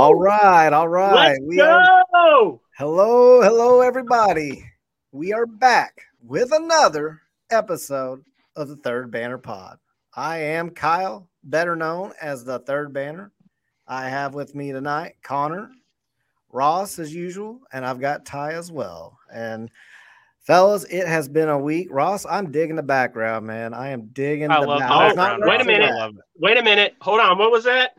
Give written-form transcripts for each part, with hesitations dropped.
All right. Hello, everybody. We are back with another episode of the Third Banner Pod. I am Kyle, better known as the Third Banner. I have with me tonight Connor, Ross as usual, and I've got Ty as well. And fellas, it has been a week. Ross, I'm digging the background, man. I am digging the background. Wait a minute. Hold on. What was that?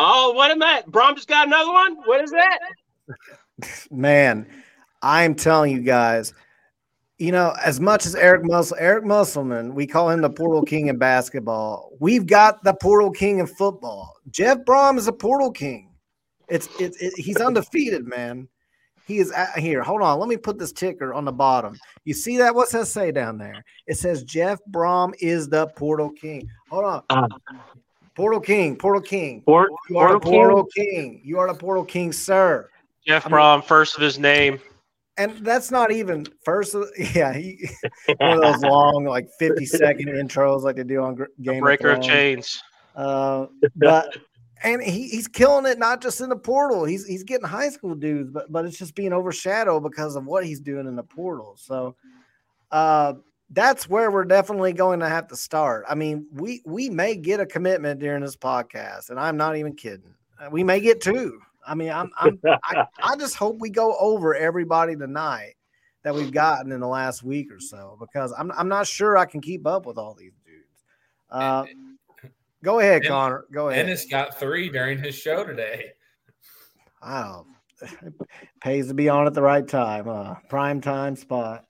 Oh, what am I? Brohm just got another one? What is that? Man, I'm telling you guys, you know, as much as Eric Musselman, we call him the portal king in basketball. We've got the portal king in football. Jeff Brohm is a portal king. He's undefeated, man. He is out here. Hold on. Let me put this ticker on the bottom. You see that? What's that say down there? It says Jeff Brohm is the portal king. Hold on. Portal king. You are the portal king. You are the portal king, sir. Jeff Brohm, first of his name. And that's not even first of – one of those long, like, 50-second intros like they do on Game of Thrones. Breaker of chains. And he's killing it, not just in the portal. He's getting high school dudes, but it's just being overshadowed because of what he's doing in the portal. So that's where we're definitely going to have to start. I mean, we may get a commitment during this podcast, and I'm not even kidding. We may get two. I mean, I just hope we go over everybody tonight that we've gotten in the last week or so, because I'm not sure I can keep up with all these dudes. Go ahead, Connor. Go ahead. Dennis got three during his show today. Wow. It pays to be on at the right time. Prime time spot.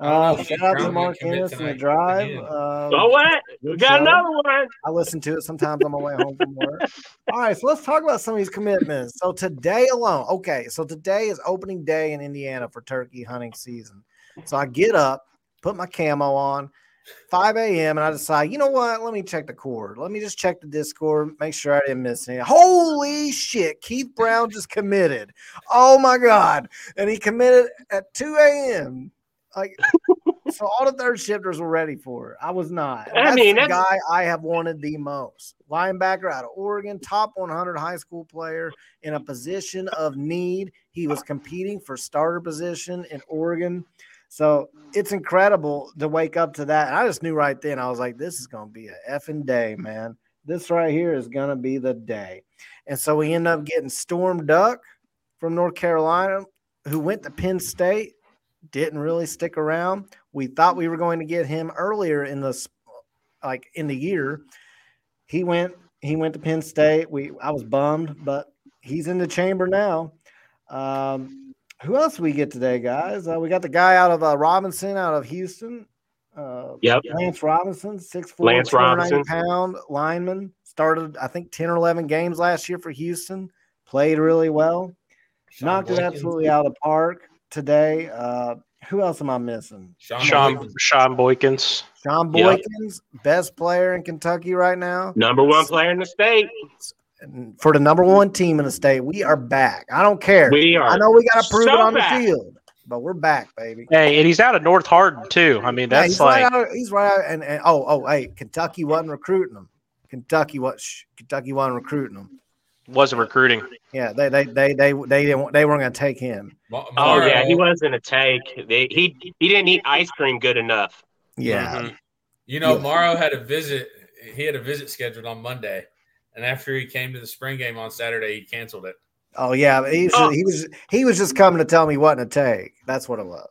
Shout out to Mark Ennis and the drive. What? We got another one. I listen to it sometimes on my way home from work. All right, so let's talk about some of these commitments. So today alone. Okay, so today is opening day in Indiana for turkey hunting season. So I get up, put my camo on, 5 a.m. and I decide, you know what? Let me check the cord. Let me just check the Discord, make sure I didn't miss anything. Holy shit, Keith Brown just committed. Oh my God. And he committed at 2 a.m. Like, so all the third shifters were ready for it. I was not. That's the guy I have wanted the most. Linebacker out of Oregon, top 100 high school player in a position of need. He was competing for starter position in Oregon. So it's incredible to wake up to that. And I just knew right then, I was like, this is going to be an effing day, man. This right here is going to be the day. And so we end up getting Storm Duck from North Carolina, who went to Penn State, didn't really stick around. We thought we were going to get him earlier in the year. He went to Penn State. I was bummed, but he's in the chamber now. Who else we get today, guys? We got the guy out of Robinson, out of Houston. Yep. Lance Robinson, 6'4", 290-pound lineman. Started, I think, 10 or 11 games last year for Houston. Played really well. Knocked it absolutely out of the park today. Who else am I missing? Sean Boykins. Sean Boykins, yep. Best player in Kentucky right now. Number one player in the state. For the number one team in the state, we are back. I don't care. We are. I know we got to prove it on the field, but we're back, baby. Hey, and he's out of North Hardin too. I mean, that's he's right out. And hey, Kentucky wasn't recruiting him. Kentucky wasn't recruiting him. Wasn't recruiting. Yeah, they weren't going to take him. Oh yeah, he wasn't a take. He didn't eat ice cream good enough. Yeah, you know, Morrow had a visit. He had a visit scheduled on Monday. And after he came to the spring game on Saturday, he canceled it. Oh yeah, he was just coming to tell me what to take. That's what it was.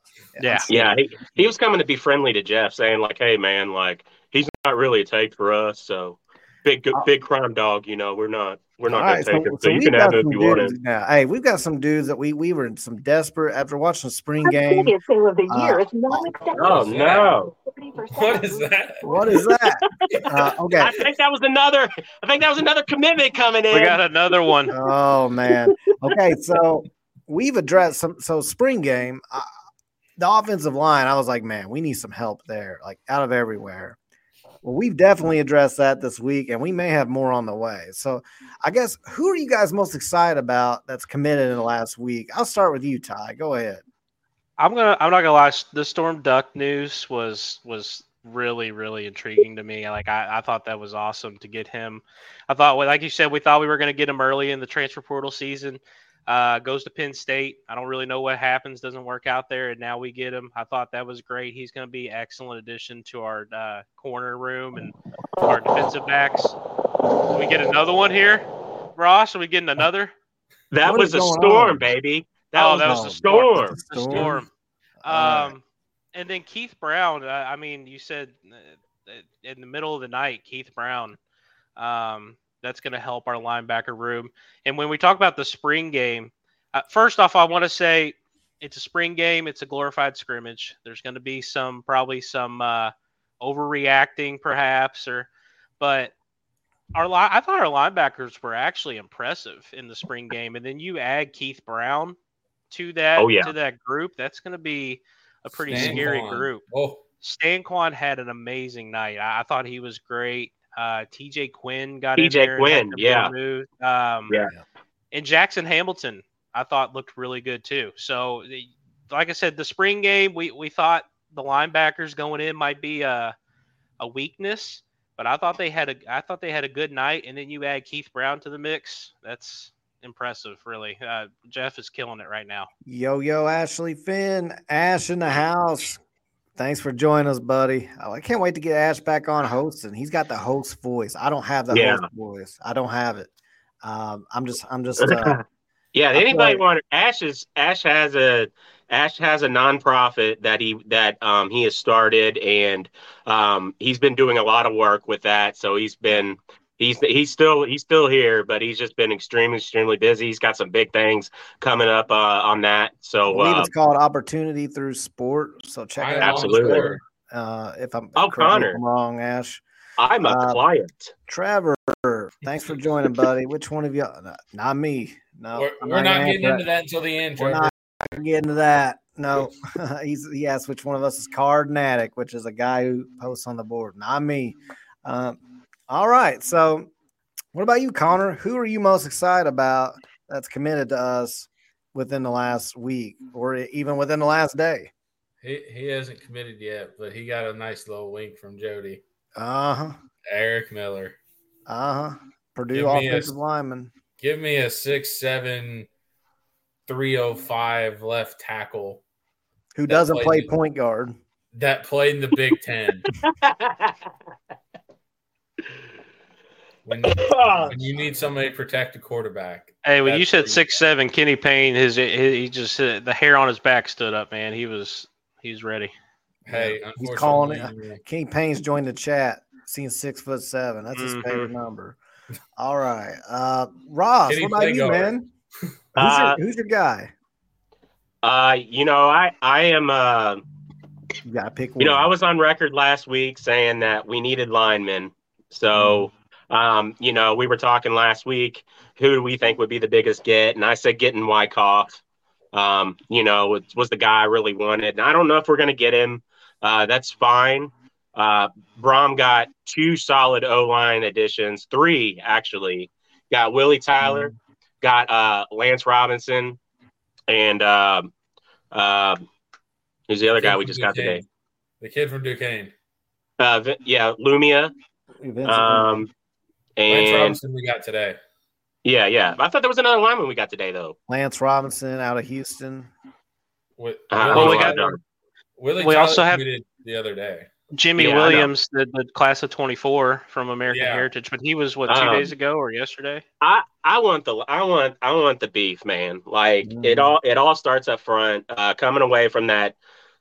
Yeah. He was coming to be friendly to Jeff, saying like, "Hey man, like he's not really a take for us. So big crime dog, you know, we're not gonna take him. So you can have him if you want it." Now, hey, we've got some dudes that we were in some desperate after watching the spring game. Of the year. It's not acceptable. Oh no. What is that? Okay. I think that was another commitment coming in. We got another one. Oh man. Okay, so we've addressed some. So spring game, the offensive line. I was like, man, we need some help there, like out of everywhere. Well, we've definitely addressed that this week, and we may have more on the way. So, I guess who are you guys most excited about that's committed in the last week? I'll start with you, Ty. Go ahead. I'm not gonna lie. The Storm Duck news was really, really intriguing to me. Like, I thought that was awesome to get him. I thought, like you said, we thought we were going to get him early in the transfer portal season. Goes to Penn State. I don't really know what happens. Doesn't work out there, and now we get him. I thought that was great. He's going to be an excellent addition to our corner room and our defensive backs. Can we get another one here, Ross? Are we getting another? That was a storm, baby. That was a storm. And then Keith Brown. I mean, you said in the middle of the night, Keith Brown. That's going to help our linebacker room. And when we talk about the spring game, first off, I want to say it's a spring game. It's a glorified scrimmage. There's going to be probably some overreacting perhaps, but I thought our linebackers were actually impressive in the spring game. And then you add Keith Brown to that, to that group. That's going to be a pretty scary group. Oh. Stanquan had an amazing night. I thought he was great. TJ Quinn got in there. And Jackson Hamilton, I thought, looked really good too. So, like I said, the spring game, we thought the linebackers going in might be a weakness, but I thought they had a good night. And then you add Keith Brown to the mix. That's impressive, really. Jeff is killing it right now. Yo, Ashley Finn, Ash in the house. Thanks for joining us, buddy. Oh, I can't wait to get Ash back on hosting. He's got the host voice. I don't have the host voice. I don't have it. I'm just yeah. Anybody want Ash has a nonprofit that he has started, and he's been doing a lot of work with that. So he's still here, but he's just been extremely busy. He's got some big things coming up on that. So I believe it's called Opportunity Through Sport. So check it out. Absolutely. If I'm wrong, Ash. I'm a client. Trevor, thanks for joining, buddy. Which one of y'all? No, not me. No, we're not getting into that until the end. Trevor. We're not getting into that. No, he asked which one of us is Card Natic, which is a guy who posts on the board. Not me. All right, so what about you, Connor? Who are you most excited about that's committed to us within the last week or even within the last day? He hasn't committed yet, but he got a nice little wink from Jody. Uh-huh. Eric Miller. Uh-huh. Purdue offensive lineman. Give me a 6'7", 305 left tackle. Who doesn't play point guard. That played in the Big Ten. When you need somebody to protect a quarterback. Hey, when you said 6'7", Kenny Payne, he just the hair on his back stood up, man. He's ready. Hey, yeah. He's calling it. Kenny Payne's joined the chat, seeing 6'7". That's his favorite number. All right, Ross, Kenny, what about you, man? Who's your guy? I am. You gotta pick one. I was on record last week saying that we needed linemen, so. We were talking last week, who do we think would be the biggest get? And I said getting Wyckoff, was the guy I really wanted. And I don't know if we're going to get him. That's fine. Brohm got two solid O-line additions, three actually. Got Willie Tyler, got Lance Robinson, and who's the other guy we just got today? The kid from Duquesne. Lumia. Lance Robinson we got today. Yeah. I thought there was another lineman we got today, though. Lance Robinson out of Houston. We also have the other day. Jimmy Williams, the class of 24 from American Heritage, but he was 2 days ago or yesterday. I want the beef, man. Like it all starts up front. Coming away from that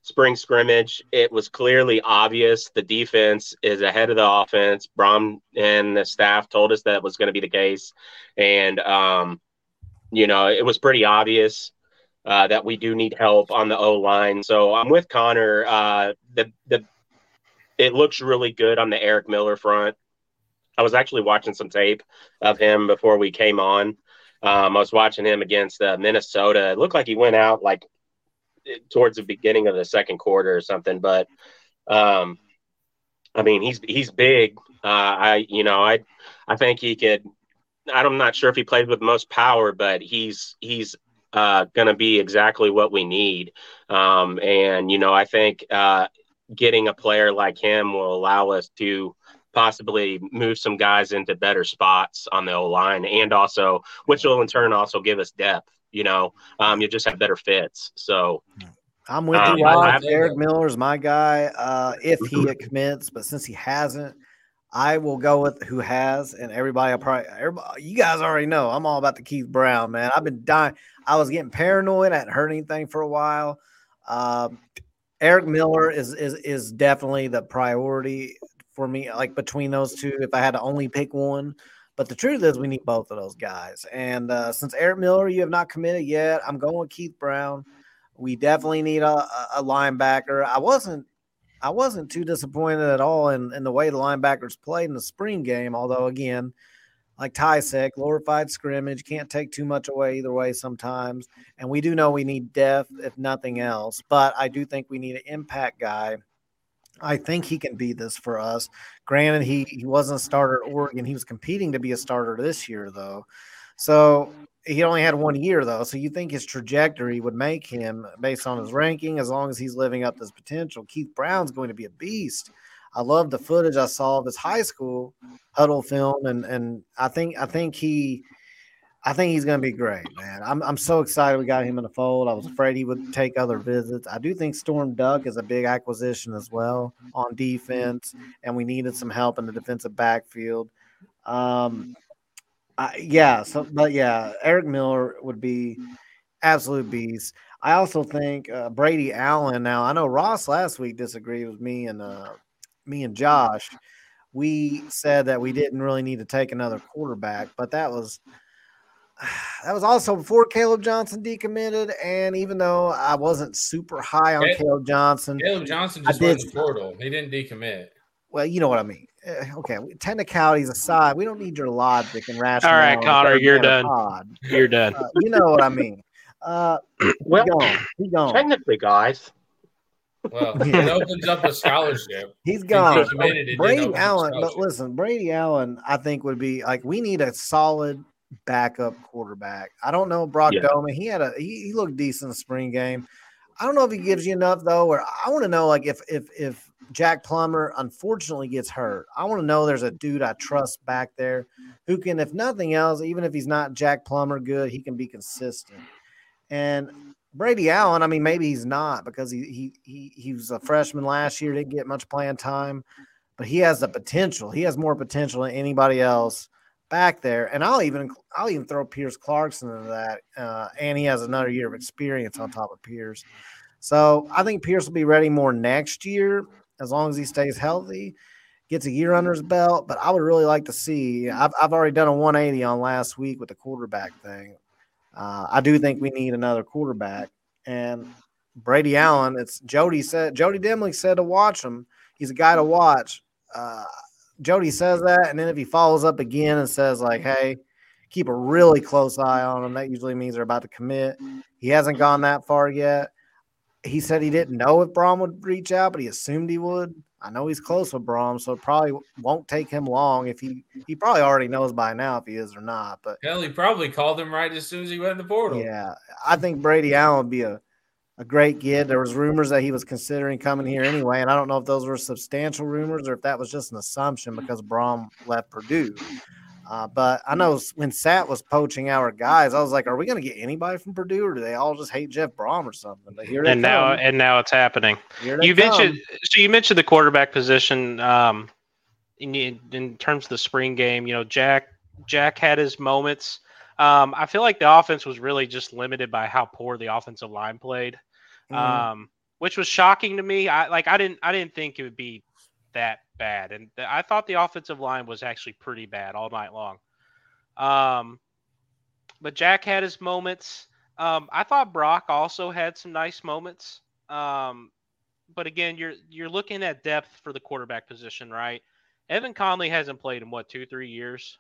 spring scrimmage, it was clearly obvious the defense is ahead of the offense. Brohm and the staff told us that was going to be the case. And, it was pretty obvious that we do need help on the O-line. So I'm with Connor. It looks really good on the Eric Miller front. I was actually watching some tape of him before we came on. I was watching him against Minnesota. It looked like he went out like towards the beginning of the second quarter or something, but he's big. I think he could. I'm not sure if he plays with most power, but he's going to be exactly what we need. I think getting a player like him will allow us to possibly move some guys into better spots on the O-line, and also, which will in turn also give us depth, you know. You'll just have better fits. So I'm with you. Derek Miller's my guy if he commits, but since he hasn't, I will go with who has, and everybody, you guys already know I'm all about the Keith Brown, man. I've been dying. I was getting paranoid. I hadn't heard anything for a while. Eric Miller is definitely the priority for me, like between those two, if I had to only pick one. But the truth is we need both of those guys. And since Eric Miller, you have not committed yet, I'm going with Keith Brown. We definitely need a linebacker. I wasn't too disappointed at all in the way the linebackers played in the spring game, although, again, like Ty said, glorified scrimmage, can't take too much away either way sometimes. And we do know we need depth, if nothing else. But I do think we need an impact guy. I think he can be this for us. Granted, he wasn't a starter at Oregon. He was competing to be a starter this year, though. So he only had 1 year, though. So you think his trajectory would make him, based on his ranking, as long as he's living up to his potential. Keith Brown's going to be a beast. I love the footage I saw of his high school huddle film, and I think he's going to be great, man. I'm so excited we got him in the fold. I was afraid he would take other visits. I do think Storm Duck is a big acquisition as well on defense, and we needed some help in the defensive backfield. Eric Miller would be absolute beast. I also think Brady Allen. Now, I know Ross last week disagreed with me and Josh. We said that we didn't really need to take another quarterback, but that was also before Caleb Johnson decommitted, and even though I wasn't super high on Caleb Johnson just went to the portal. He didn't decommit. Well, you know what I mean. Okay, technicalities aside, we don't need your logic and rationale. All right, Connor, you're done. You're done. You know what I mean. Well, he's gone. Technically, guys. Well, it opens up a scholarship. He's gone. Brady Allen, but listen, Brady Allen, I think would be like we need a solid backup quarterback. I don't know Brock Doman. He looked decent in the spring game. I don't know if he gives you enough though. Or I want to know like if Jack Plummer unfortunately gets hurt, I want to know there's a dude I trust back there who can, if nothing else, even if he's not Jack Plummer good, he can be consistent. And Brady Allen, I mean, maybe he's not because he was a freshman last year, didn't get much playing time, but he has the potential. He has more potential than anybody else back there. And I'll even throw Pierce Clarkson into that, and he has another year of experience on top of Pierce. So I think Pierce will be ready more next year as long as he stays healthy, gets a year under his belt. But I would really like to see. I've already done a 180 on last week with the quarterback thing. I do think we need another quarterback, and Brady Allen. It's Jody Dimling said to watch him. He's a guy to watch. Jody says that, and then if he follows up again and says like, "Hey, keep a really close eye on him," that usually means they're about to commit. He hasn't gone that far yet. He said he didn't know if Brohm would reach out, but he assumed he would. I know he's close with Brohm, so it probably won't take him long. If he probably already knows by now if he is or not. But hell, he probably called him right as soon as he went in the portal. Yeah, I think Brady Allen would be a great kid. There was rumors that he was considering coming here anyway, and I don't know if those were substantial rumors or if that was just an assumption because Brohm left Purdue. But I know when Sat was poaching our guys, I was like, "Are we going to get anybody from Purdue, or do they all just hate Jeff Brohm or something?" But here now it's happening. You mentioned the quarterback position in terms of the spring game. You know, Jack had his moments. I feel like the offense was really just limited by how poor the offensive line played, which was shocking to me. I didn't think it would be that bad, and I thought the offensive line was actually pretty bad all night long. But Jack had his moments. I thought Brock also had some nice moments. But again, you're looking at depth for the quarterback position, right? Evan Conley hasn't played in 2-3 years.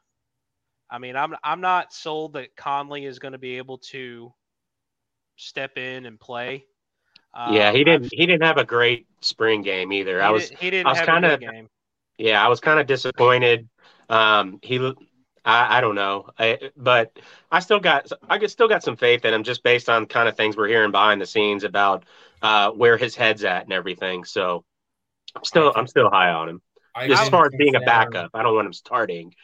I mean, I'm not sold that Conley is going to be able to step in and play. Yeah, he didn't have a great spring game either. I was kind of disappointed. I don't know, but I still got some faith in him just based on kind of things we're hearing behind the scenes about where his head's at and everything. So I'm still high on him. As far as being a backup, I don't want him starting.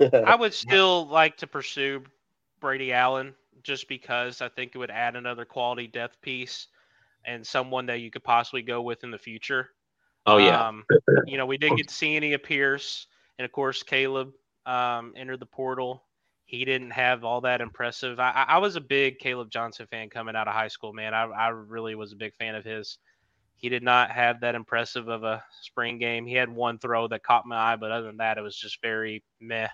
I would still like to pursue Brady Allen just because I think it would add another quality depth piece and someone that you could possibly go with in the future. Oh, yeah. We didn't get to see any of Pierce. And, of course, Caleb entered the portal. He didn't have all that impressive. I was a big Caleb Johnson fan coming out of high school, man. I really was a big fan of his. He did not have that impressive of a spring game. He had one throw that caught my eye, but other than that, it was just very meh.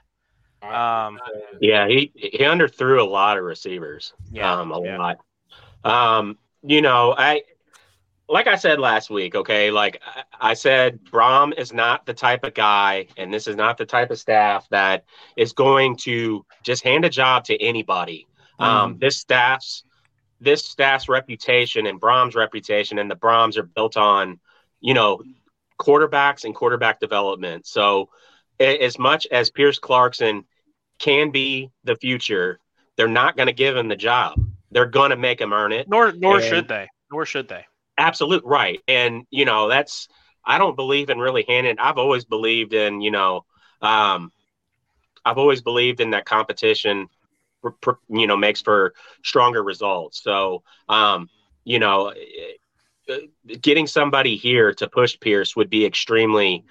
He underthrew a lot of receivers. Lot. Like I said last week, okay, like I said, Brohm is not the type of guy, and this is not the type of staff that is going to just hand a job to anybody. This staff's reputation and Brahm's reputation and the Brahms are built on, quarterbacks and quarterback development. So as much as Pierce Clarkson can be the future, they're not going to give him the job. They're going to make him earn it. Nor should they. Absolutely right. And, I don't believe in really handing. I've always believed in, I've always believed in that competition makes for stronger results. So, getting somebody here to push Pierce would be extremely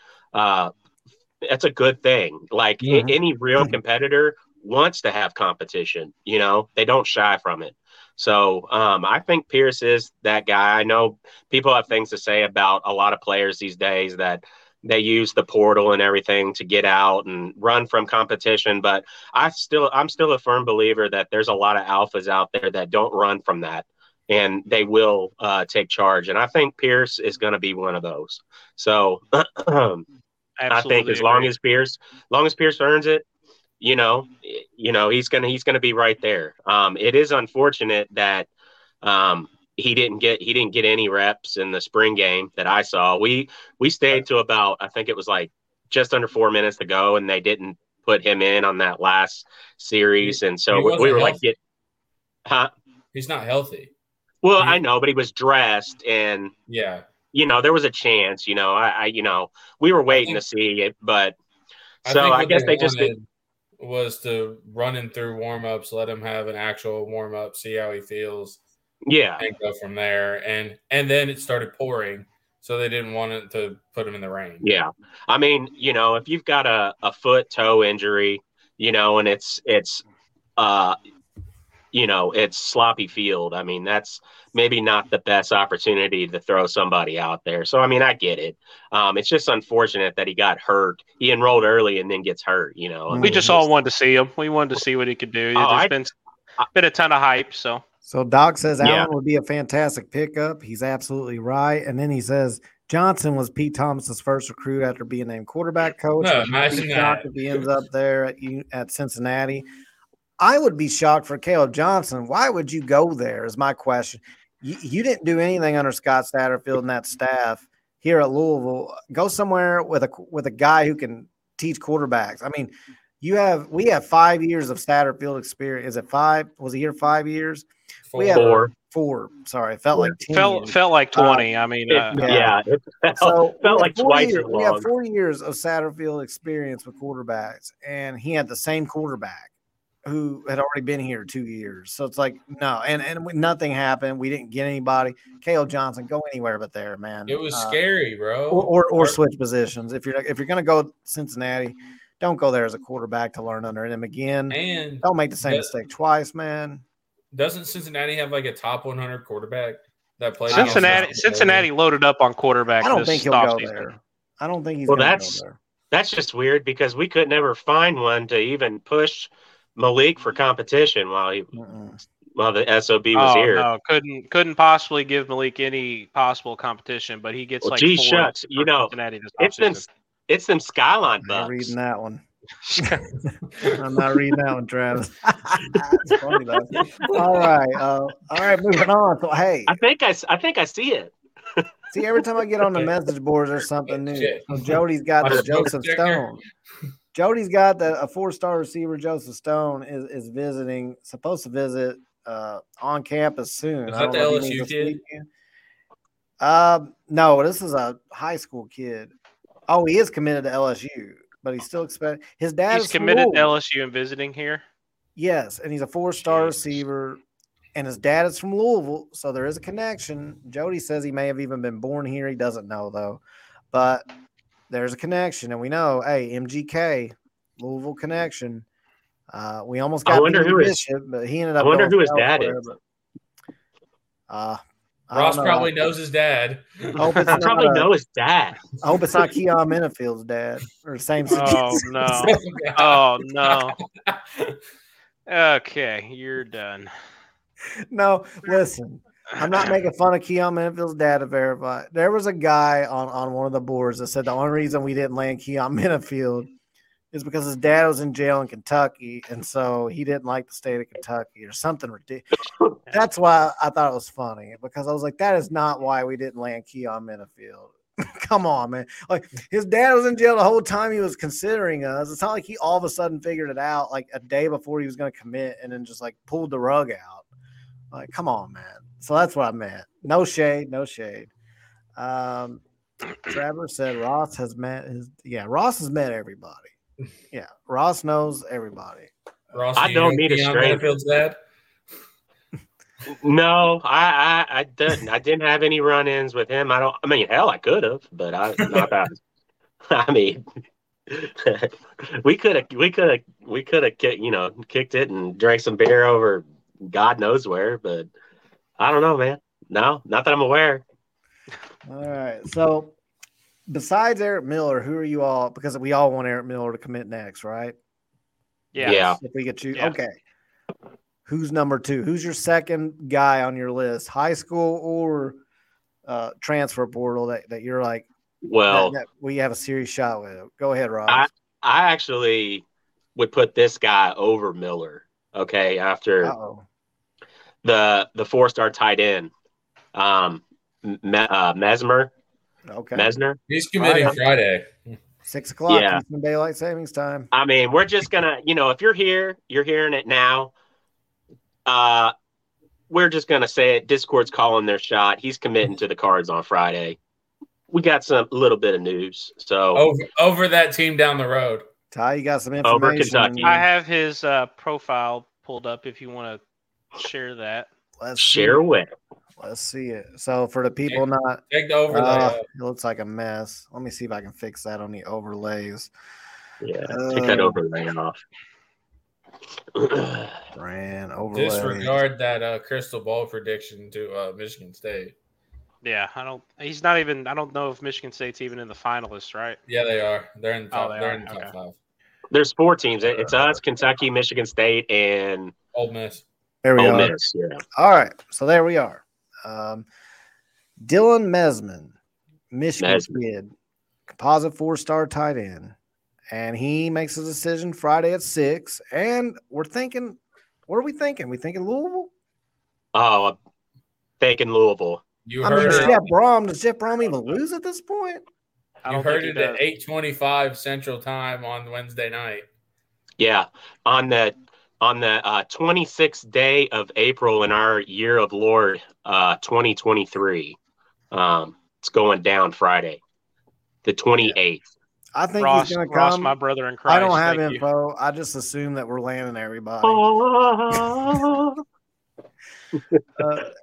that's a good thing. Like any real competitor wants to have competition, they don't shy from it. So I think Pierce is that guy. I know people have things to say about a lot of players these days that they use the portal and everything to get out and run from competition. But I'm still a firm believer that there's a lot of alphas out there that don't run from that, and they will take charge. And I think Pierce is going to be one of those. So I think as long as Pierce earns it, he's going to be right there. It is unfortunate that He didn't get any reps in the spring game that I saw. We stayed to about, I think it was like just under 4 minutes to go, and they didn't put him in on that last series. And so we were like, He's not healthy. Well, I know, but he was dressed, and there was a chance. We were waiting to see it, but so I guess they just did. Was to run him through warmups, let him have an actual warm up, see how he feels. Yeah, and go from there, and then it started pouring, so they didn't want it to put him in the rain. Yeah, I mean, if you've got a foot toe injury, and it's sloppy field. I mean, that's maybe not the best opportunity to throw somebody out there. So I mean, I get it. It's just unfortunate that he got hurt. He enrolled early and then gets hurt. We just all wanted to see him. We wanted to see what he could do. There's been a ton of hype, so. So Doc says Allen would be a fantastic pickup. He's absolutely right. And then he says Johnson was Pete Thomas's first recruit after being named quarterback coach. No, imagine that. If he ends up there at Cincinnati, I would be shocked for Caleb Johnson. Why would you go there is my question. You didn't do anything under Scott Satterfield and that staff here at Louisville. Go somewhere with a guy who can teach quarterbacks. I mean, we have 5 years of Satterfield experience. Is it five? Was he here 5 years? Four. Sorry, felt like 10. Felt like 20. I mean, it felt like twice as long. We have 4 years of Satterfield experience with quarterbacks, and he had the same quarterback who had already been here 2 years. So it's like no, and nothing happened. We didn't get anybody. Caleb Johnson, go anywhere but there, man. It was scary, bro. Or switch positions if you're gonna go Cincinnati. Don't go there as a quarterback to learn under him again. And don't make the same mistake twice, man. Doesn't Cincinnati have like a top 100 quarterback that plays? Cincinnati loaded up on quarterback. I don't think he'll go there. I don't think he's going to go there. That's just weird because we could never find one to even push Malik for competition while the SOB was here. No, couldn't possibly give Malik any possible competition, but he gets shucks. Cincinnati this offseason. It's them Skyline Bucks. I'm not reading that one. I'm not reading that one, Travis. It's funny, though. All right, moving on. So, hey. I think I see it. See, every time I get on the message boards there's something new. So Jody's got the Joseph Stone. Jody's got a four-star receiver, Joseph Stone, is visiting, supposed to visit on campus soon. Is that the LSU kid? No, this is a high school kid. Oh, he is committed to LSU, but he's still expected. His dad is committed to LSU and visiting here. Yes, and he's a four-star receiver, and his dad is from Louisville, so there is a connection. Jody says he may have even been born here. He doesn't know, though. But there's a connection, and we know, hey, MGK, Louisville connection. We almost got Peter Bishop, but he ended up – I wonder who his dad is. Ross probably knows his dad. I probably know his dad. I hope it's not Keon Minifield's dad or same. Oh no! Oh no! Okay, you're done. No, listen. I'm not making fun of Keon Minifield's dad to verify. There was a guy on one of the boards that said the only reason we didn't land Keon Minifield is because his dad was in jail in Kentucky, and so he didn't like the state of Kentucky or something ridiculous. That's why I thought it was funny, because I was like, that is not why we didn't land Keon Minifield. Come on, man. Like, his dad was in jail the whole time he was considering us. It's not like he all of a sudden figured it out like a day before he was going to commit and then just like pulled the rug out. Like, come on, man. So that's what I meant. No shade, no shade. Trevor said Ross has met his – yeah, Ross has met everybody. Yeah, Ross knows everybody. Ross, I don't need a stranger. No, I didn't. I didn't have any run-ins with him. I mean, hell, I could have, but I not that. I mean, we could have kicked it and drank some beer over God knows where, but I don't know, man. No, not that I'm aware. All right, so. Besides Eric Miller, who are you all? Because we all want Eric Miller to commit next, right? Yeah. If we get you, okay. Who's number two? Who's your second guy on your list? High school or transfer portal that you're like? Well, that we have a serious shot with. Go ahead, Rob. I actually would put this guy over Miller. Okay, after the four-star tight end, Mesmer. Okay. Mesner. He's committing Friday. 6 o'clock. Yeah. Daylight savings time. I mean, we're just going to, if you're here, you're hearing it now. We're just going to say it. Discord's calling their shot. He's committing to the Cards on Friday. We got a little bit of news. So over that team down the road. Ty, you got some information. Over Kentucky. I have his profile pulled up if you want to share that. Let's share with. Let's see it. So for the people take the overlay. It looks like a mess. Let me see if I can fix that on the overlays. Yeah, take that overlay off. Brand overlay. Disregard that crystal ball prediction to Michigan State. Yeah, I don't know if Michigan State's even in the finalists, right? Yeah, they are. They're in the top, top five. There's four teams. It's us, Kentucky, Michigan State, and Ole Miss. There we are. Miss, yeah. All right, so there we are. Dylan Mesman, Michigan kid, composite four-star tight end, and he makes a decision Friday at 6. And we're thinking, what are we thinking? We thinking Louisville? Oh, I'm thinking Louisville. Does Jeff Brohm even lose at this point? You heard it at 8:25 Central Time on Wednesday night. Yeah, on the 26th day of April in our year of Lord 2023. It's going down Friday, the 28th. I think he's going to come. My brother in Christ. I don't have info. I just assume that we're landing everybody.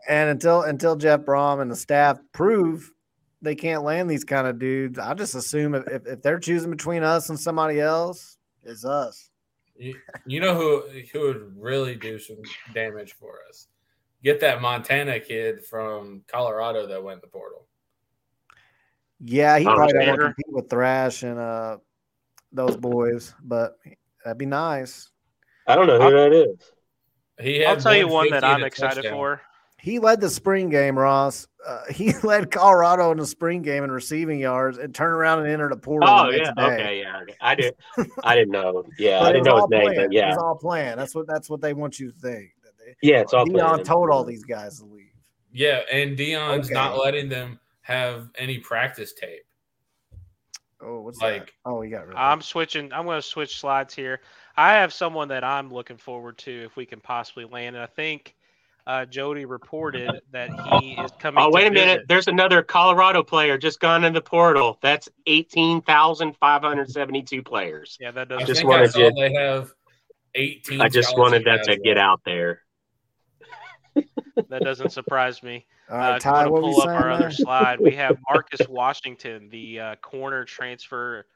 And until Jeff Brohm and the staff prove they can't land these kind of dudes, I just assume if they're choosing between us and somebody else, it's us. You know who would really do some damage for us? Get that Montana kid from Colorado that went in the portal. Yeah, he probably doesn't want to compete with Thrash and those boys, but that'd be nice. I don't know who that is. I'll tell you one that I'm excited for. He led the spring game, Ross. He led Colorado in the spring game in receiving yards and turned around and entered a portal. Oh, yeah. Okay, yeah. I didn't know. Yeah, I didn't know his name, but yeah. It's all planned. That's what they want you to think. Yeah, it's all planned. Deion told all these guys to leave. Yeah, and Deion's not letting them have any practice tape. Oh, what's like, that? Oh, he got rid of I'm switching. I'm going to switch slides here. I have someone that I'm looking forward to if we can possibly land, and I think – Jody reported that he is coming. Oh, wait a minute. There's another Colorado player just gone in the portal. That's 18,572 players. Yeah, that doesn't. They have 18. I just wanted that to get out there. That doesn't surprise me. Ty, what pull up our other slide. We have Marcus Washington, the corner transfer,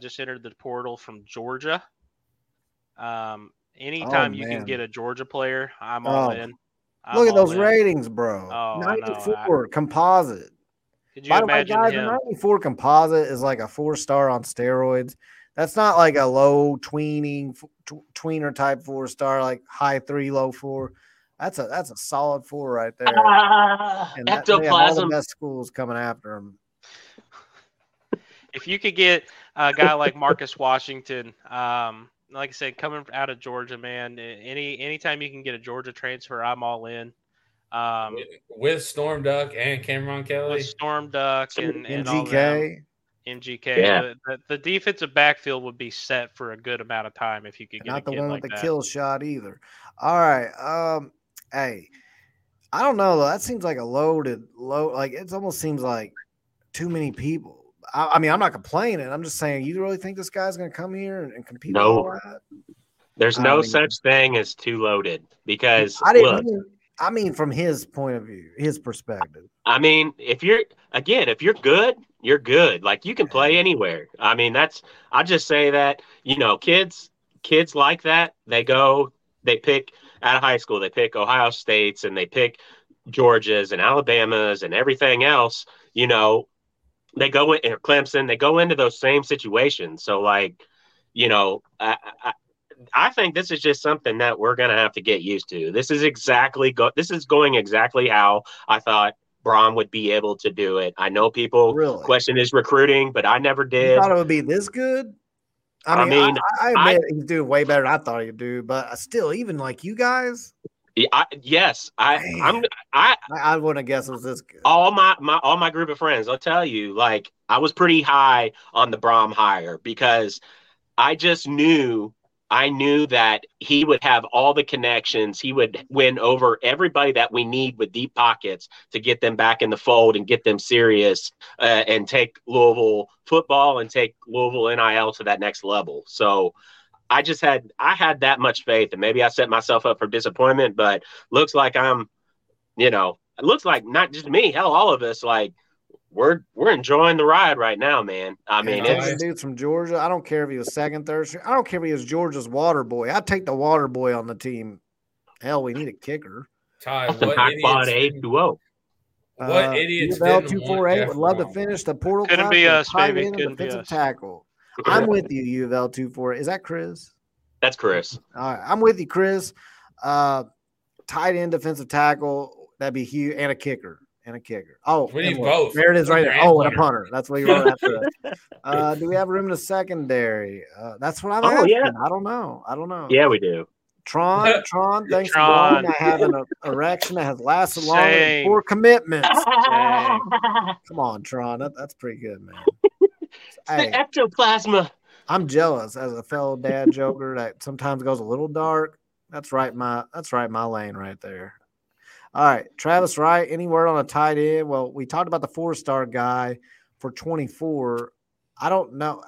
just entered the portal from Georgia. Anytime you can get a Georgia player, I'm all in. Look at those ratings, bro. Oh, 94 composite. Could you imagine him? By the way, guys, the 94 composite is like a 4-star on steroids. That's not like a low tweener type 4-star, like high 3, low 4. That's a solid 4 right there. And they have all the best schools coming after him. If you could get a guy like Marcus Washington, like I said, coming out of Georgia, man, anytime you can get a Georgia transfer, I'm all in. With Storm Duck and Cameron Kelly. With Storm Duck and MGK. MGK. Yeah. The defensive backfield would be set for a good amount of time if you could get a kid like that. Not the one with the kill shot either. All right. Hey, I don't know, though. That seems like a loaded. Like, it almost seems like too many people. I mean, I'm not complaining. I'm just saying, you really think this guy's going to come here and compete? No, with all that? There's no such thing as too loaded because from his point of view, his perspective. I mean, if you're good, you're good. Like you can play anywhere. I mean, I just say that, kids like that, they pick out of high school, they pick Ohio States and they pick Georgias and Alabamas and everything else, they go in Clemson. They go into those same situations. So, I think this is just something that we're gonna have to get used to. This is going exactly how I thought Brohm would be able to do it. I know people question his recruiting, but I never did. You thought it would be this good. I admit he's doing way better than I thought he'd do, but still, even like you guys. I wouldn't guess it was this good. All my group of friends, I'll tell you, I was pretty high on the Brohm hire because I knew that he would have all the connections. He would win over everybody that we need with deep pockets to get them back in the fold and get them serious and take Louisville football and take Louisville NIL to that next level. So I just had that much faith, and maybe I set myself up for disappointment, but looks like not just me, hell, all of us, we're enjoying the ride right now, man. I mean, it's dudes from Georgia. I don't care if he was second, third. I don't care if he was Georgia's water boy. I'd take the water boy on the team. Hell, we need a kicker. Ty, what idiots didn't want Jeff Brohm? Would love to finish the portal. Couldn't be us, baby. Couldn't be us. Tackle. I'm with you, U of L 2-4. Is that Chris? That's Chris. All right. I'm with you, Chris. Tight end, defensive tackle. That'd be huge. And a kicker. Oh, we need both. There it is right there. Oh, and a punter. That's what you wrote after that. Do we have room in the secondary? That's what I'm asking. Yeah. I don't know. Yeah, we do. Tron, thanks for I have an erection that has lasted longer than 4 commitments. Come on, Tron. That's pretty good, man. Hey, the ectoplasma. I'm jealous as a fellow dad joker that sometimes goes a little dark. That's right, my lane right there. All right, Travis Wright, any word on a tight end? Well, we talked about the 4-star guy for 24. I don't know.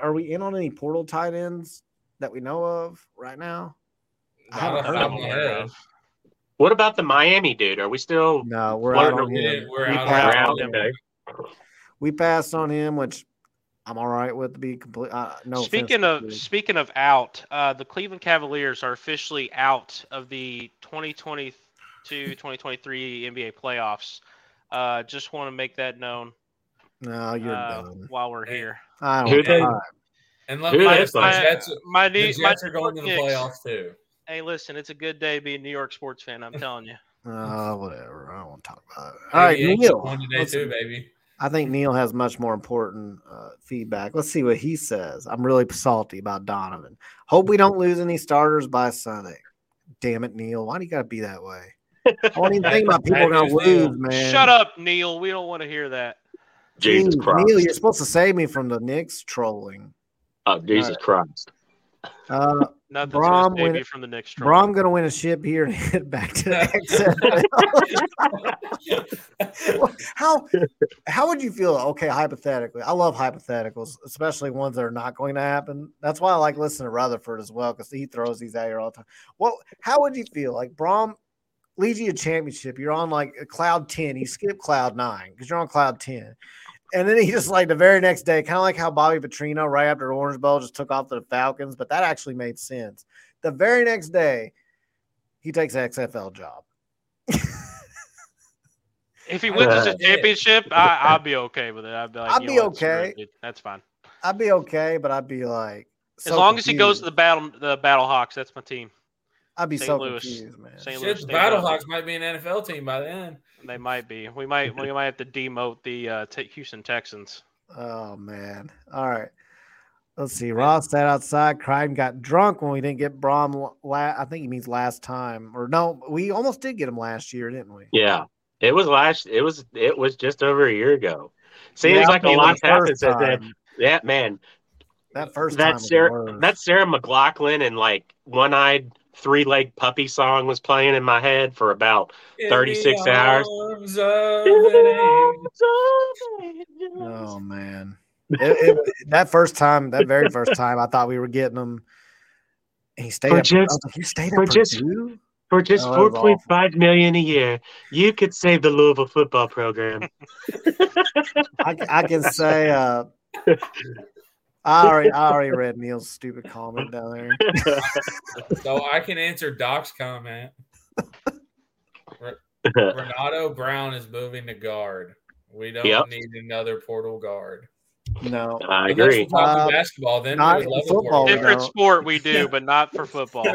Are we in on any portal tight ends that we know of right now? I haven't heard of them. What about the Miami dude? Are we still? No, we're out on him. We passed on him, which I'm all right with. To be complete, no. Speaking of out, the Cleveland Cavaliers are officially out of the 2022-2023 NBA playoffs. Just want to make that known. No, you're done. While we're here, I don't know. And the Jets are going to the playoffs too. Hey, listen, it's a good day being a New York sports fan. I'm telling you. Whatever. I don't want to talk about it. All right, Neil. Today too, baby. I think Neil has much more important feedback. Let's see what he says. I'm really salty about Donovan. Hope we don't lose any starters by Sunday. Damn it, Neil. Why do you got to be that way? I don't even think my people are going to lose, man. Shut up, Neil. We don't want to hear that. Jesus Christ. Neil, you're supposed to save me from the Knicks trolling. Oh, Jesus Christ. Nothing's going to save you from the next straw. Brohm going to win a ship here and head back to the XFL. How would you feel? Okay, hypothetically. I love hypotheticals, especially ones that are not going to happen. That's why I like listening to Rutherford as well, because he throws these out here all the time. Well, how would you feel? Like, Brohm leads you a championship. You're on, like, cloud 10. You skip cloud 9 because you're on cloud 10. And then he just, like, the very next day, kind of like how Bobby Petrino right after Orange Bowl just took off to the Falcons, but that actually made sense. The very next day, he takes an XFL job. If he wins a championship, I'll be okay with it. I'd be like, I'd be okay. That's fine. I'd be okay, but I'd be like, so as long confused. As he goes to the Battle Hawks, that's my team. I'd be St. so Louis. Confused, man. St. Louis. Battlehawks might be an NFL team by then. They might be. We might have to demote the Houston Texans. Oh, man. All right. Let's see. Ross sat outside, cried, and got drunk when we didn't get Brohm. I think he means last time. Or no, we almost did get him last year, didn't we? Yeah. It was It was just over a year ago. Seems like a lot happened since then. Yeah, man. That first time. That Sarah McLachlan and, like, one-eyed – three-leg puppy song was playing in my head for about 36 hours. Oh, man. That very first time, I thought we were getting him. He stayed for up. He stayed for up for just $4.5 million a year. You could save the Louisville football program. I can say I already read Neil's stupid comment down there. So I can answer Doc's comment. Renato Brown is moving to guard. We don't need another portal guard. No, I agree. Basketball, then not we love football. Different sport we do, but not for football.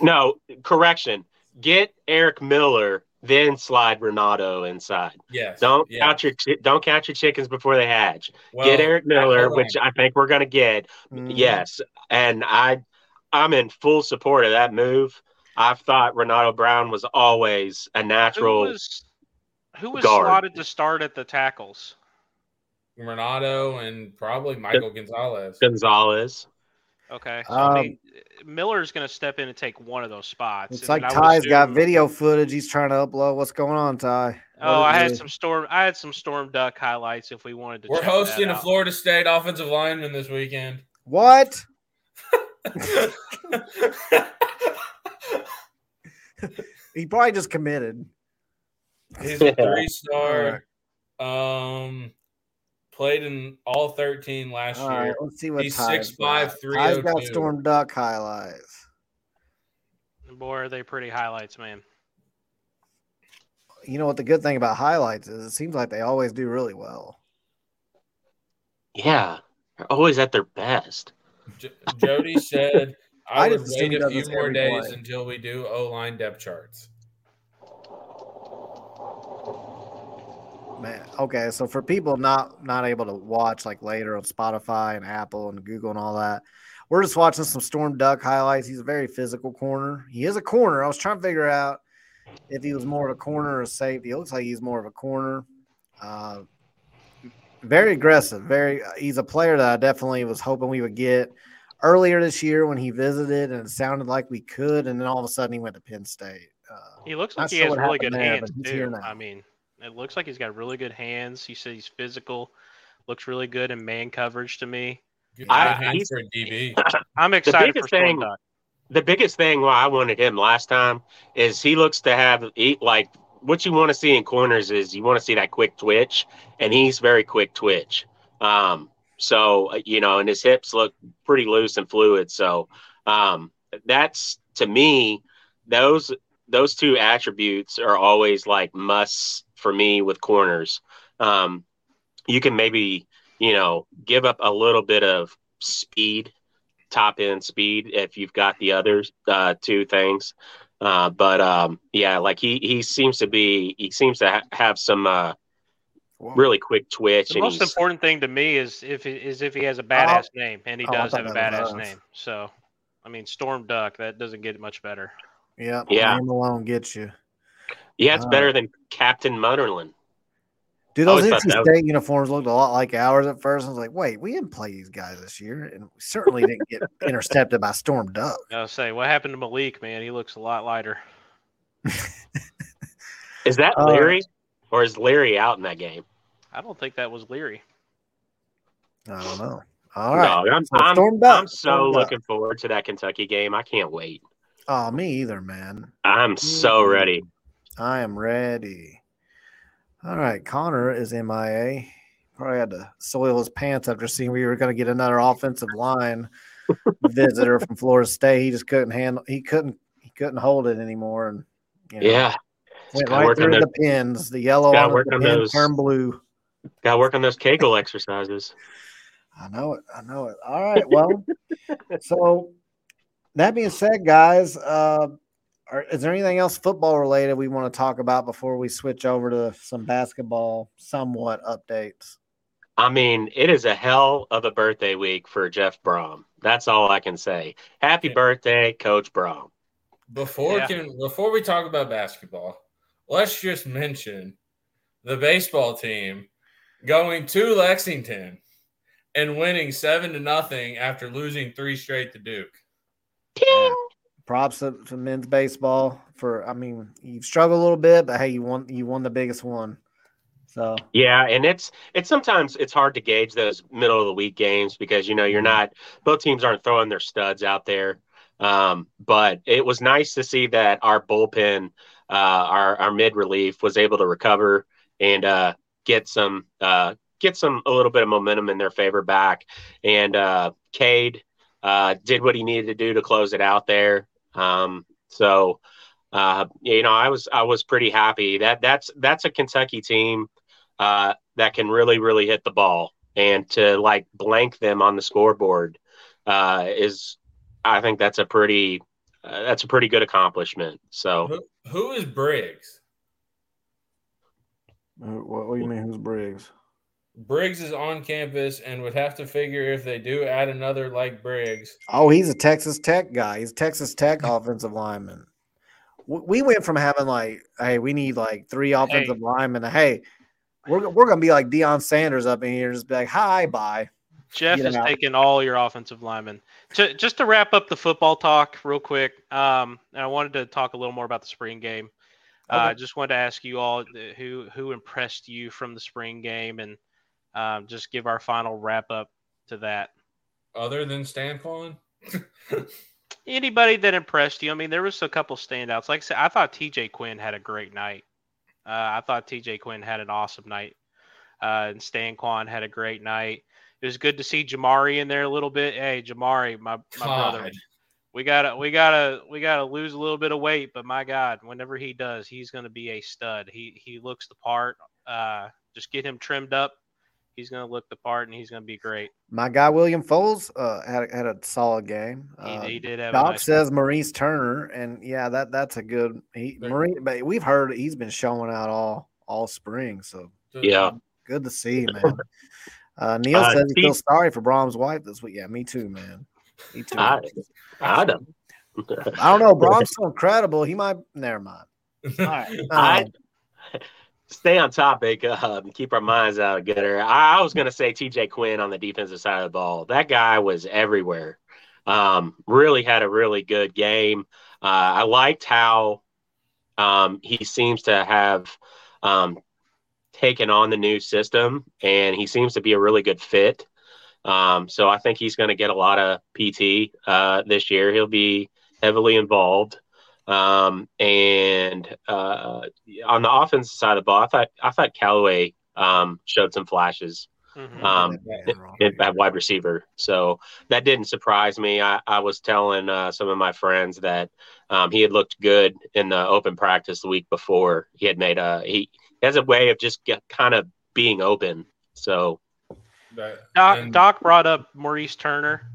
No, correction. Get Eric Miller, then slide Renato inside. Yes. Don't count your chickens before they hatch. Well, get Eric Miller, which I think we're going to get. Mm-hmm. Yes, and I'm in full support of that move. I've thought Renato Brown was always a natural. Who was slotted to start at the tackles? Renato and probably Michael Gonzalez. Okay. So Miller's going to step in and take one of those spots. It's like Ty's got video footage. He's trying to upload. What's going on, Ty? I had some Storm Duck highlights if we wanted to. We're hosting a Florida State offensive lineman this weekend. What? He probably just committed. He's a 3-star. Played in all 13 last year. Right, let's see what he's 6'5", 302. I've got Storm Duck highlights. Boy, are they pretty highlights, man. You know what the good thing about highlights is? It seems like they always do really well. Yeah, they're always at their best. Jody said, I would wait a few more days until we do O-line depth charts. Man. Okay, so for people not able to watch like later on Spotify and Apple and Google and all that, we're just watching some Storm Duck highlights. He's a very physical corner. He is a corner. I was trying to figure out if he was more of a corner or a safety. It looks like he's more of a corner. Very aggressive. He's a player that I definitely was hoping we would get earlier this year when he visited, and it sounded like we could, and then all of a sudden he went to Penn State. He looks like he has really good hands, too. I mean – it looks like he's got really good hands. He said he's physical, looks really good in man coverage to me. Good hands for a DB. I'm excited for Storm Duck. The biggest thing why I wanted him last time is he looks to have like what you want to see in corners is you want to see that quick twitch, and he's very quick twitch. So you know, and his hips look pretty loose and fluid. So that's to me those two attributes are always like musts for me with corners. You can maybe, give up a little bit of speed, top end speed, if you've got the other two things. Like he seems to have some really quick twitch. The most important thing to me is if he has a badass name, and he does have a badass name. So, I mean, Storm Duck, that doesn't get much better. Yep, yeah, name alone gets you. Yeah, it's better than Captain Mutterland. Dude, those NC State uniforms looked a lot like ours at first. I was like, wait, we didn't play these guys this year, and we certainly didn't get intercepted by Storm Duck. I was saying, what happened to Malik, man? He looks a lot lighter. Is that Leary, or is Leary out in that game? I don't think that was Leary. I don't know. All right. No, I'm looking forward to that Kentucky game. I can't wait. Oh, me either, man. I'm so ready. I am ready. All right, Connor is MIA. Probably had to soil his pants after seeing we were going to get another offensive line visitor from Florida State. He just couldn't handle. He couldn't hold it anymore. And you know, went right through the pins. The yellow on the pin turned blue. Got to work on those Kegel exercises. I know it. All right, well, so that being said, guys. Is there anything else football related we want to talk about before we switch over to some basketball somewhat updates? I mean, it is a hell of a birthday week for Jeff Brohm. That's all I can say. Happy birthday, Coach Brohm. Before we talk about basketball, let's just mention the baseball team going to Lexington and winning 7-0 after losing 3 straight to Duke. Ding! Props to men's baseball you've struggled a little bit, but hey, you won the biggest one. So yeah, and it's sometimes it's hard to gauge those middle of the week games because you know both teams aren't throwing their studs out there. But it was nice to see that our bullpen, our mid relief was able to recover and get a little bit of momentum in their favor back. And Cade did what he needed to do to close it out there. I was pretty happy that's a Kentucky team that can really, really hit the ball, and to like blank them on the scoreboard I think that's a pretty good accomplishment. So who is Briggs? What do you mean? Who's Briggs? Briggs is on campus and would have to figure if they do add another like Briggs. Oh, he's a Texas Tech guy. He's a Texas Tech offensive lineman. We went from having like, hey, we need like 3 offensive linemen. Hey, we're going to be like Deion Sanders up in here. Just be like, hi, bye. Jeff is taking all your offensive linemen. Just to wrap up the football talk real quick, I wanted to talk a little more about the spring game. Okay. I just wanted to ask you all who impressed you from the spring game, and just give our final wrap up to that. Other than Stanquan? Anybody that impressed you? I mean, there was a couple standouts. Like I said, I thought TJ Quinn had a great night. I thought TJ Quinn had an awesome night. And Stanquan had a great night. It was good to see Jamari in there a little bit. Hey, Jamari, my brother. We gotta lose a little bit of weight, but my God, whenever he does, he's gonna be a stud. He looks the part. Just get him trimmed up. He's going to look the part, and he's going to be great. My guy, William Foles, had a solid game. He did have Doc a nice says game. Maurice Turner, and, yeah, that's a good – but we've heard he's been showing out all spring. So, yeah, good to see, man. Neil says he feels sorry for Brom's wife this week. Yeah, me too, man. Me too. I don't know. Brom's so incredible. He might – never mind. All right. Stay on topic, keep our minds out of gutter. I was going to say TJ Quinn on the defensive side of the ball. That guy was everywhere. Really had a really good game. I liked how he seems to have taken on the new system, and he seems to be a really good fit. So I think he's going to get a lot of PT this year. He'll be heavily involved. On the offensive side of the ball, I thought Callaway showed some flashes at wide receiver. So that didn't surprise me. I was telling some of my friends that he had looked good in the open practice the week before. He had made he has a way of just kind of being open. So Doc brought up Maurice Turner.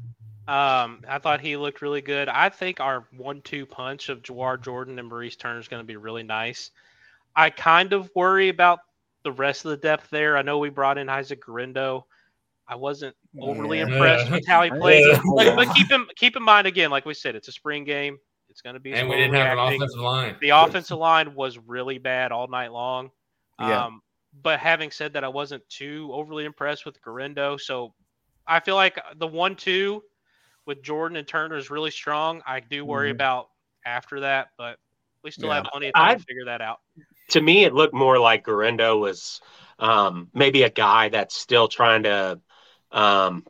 I thought he looked really good. I think our 1-2 punch of Jawar Jordan and Maurice Turner is going to be really nice. I kind of worry about the rest of the depth there. I know we brought in Isaac Guerendo. I wasn't overly impressed with how he played. Yeah. But keep in mind, again, like we said, it's a spring game. It's going to be – and we didn't have an offensive line. The offensive line was really bad all night long. But having said that, I wasn't too overly impressed with Guerendo. So I feel like the 1-2 with Jordan and Turner is really strong. I do worry about after that, but we still have plenty of time to figure that out. To me, it looked more like Guerendo was maybe a guy that's still trying to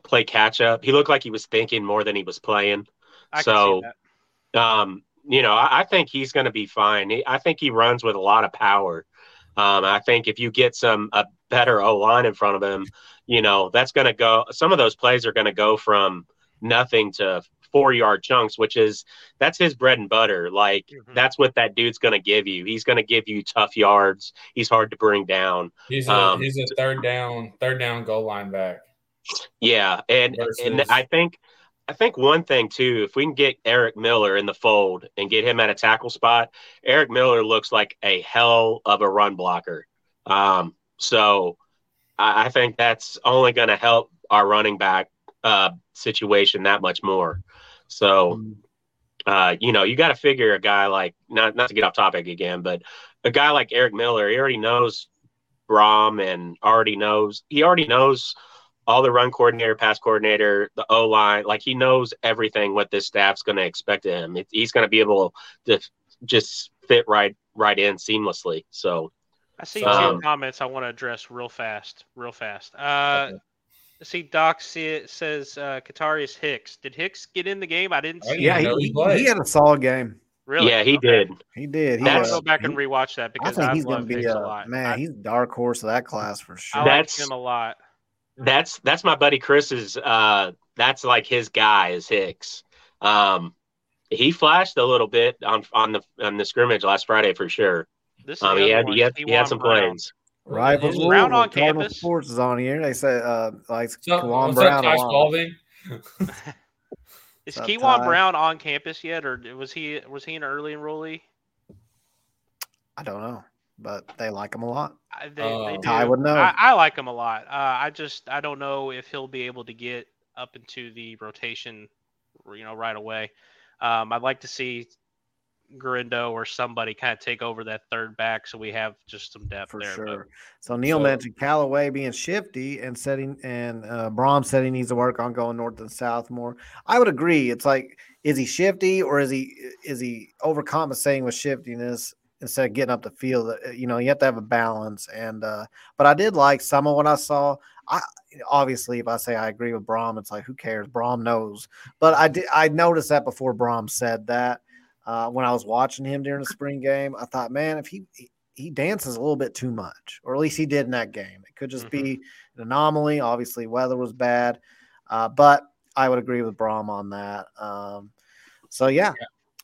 play catch up. He looked like he was thinking more than he was playing. I think he's going to be fine. I think he runs with a lot of power. I think if you get a better O-line in front of him, that's going to go. Some of those plays are going to go from nothing to 4-yard chunks, that's his bread and butter. Like that's what that dude's going to give you. He's going to give you tough yards. He's hard to bring down. He's a third down goal line back. Yeah, and I think one thing too, if we can get Eric Miller in the fold and get him at a tackle spot, Eric Miller looks like a hell of a run blocker. So I think that's only going to help our running back situation that much more. So, you got to figure a guy like, not to get off topic again, but a guy like Eric Miller, he already knows Brohm and he already knows all the run coordinator, pass coordinator, the O-line. Like he knows everything what this staff's going to expect of him. He's going to be able to just fit right in seamlessly. So I see two comments I want to address real fast. Okay. See, Doc says Katarius Hicks. Did Hicks get in the game? I didn't see him. Yeah, he had a solid game. Really? Yeah, he did. He did. I want to go back and rewatch that because I think he's going to be a lot. Man, he's the dark horse of that class for sure. I like him a lot. That's my buddy Chris's. That's like his guy is Hicks. He flashed a little bit on the scrimmage last Friday for sure. He had some plays. Right, but Brown on Cardinal campus. Sports is on here. They say Kewan Brown. Is Kewan Brown on campus yet, or was he an early enrollee? I don't know, but they like him a lot. They do. I would know. I like him a lot. I don't know if he'll be able to get up into the rotation, right away. I'd like to see Guerendo or somebody kind of take over that third back so we have just some depth for there. Sure. But, so Neil mentioned Callaway being shifty and Brohm said he needs to work on going north and south more. I would agree. It's like, is he shifty or is he overcompensating with shiftiness instead of getting up the field? You have to have a balance. And but I did like some of what I saw. Obviously, if I say I agree with Brohm, it's like who cares? Brohm knows. But I noticed that before Brohm said that. When I was watching him during the spring game, I thought, man, if he dances a little bit too much, or at least he did in that game. It could just be an anomaly. Obviously, weather was bad, but I would agree with Brohm on that.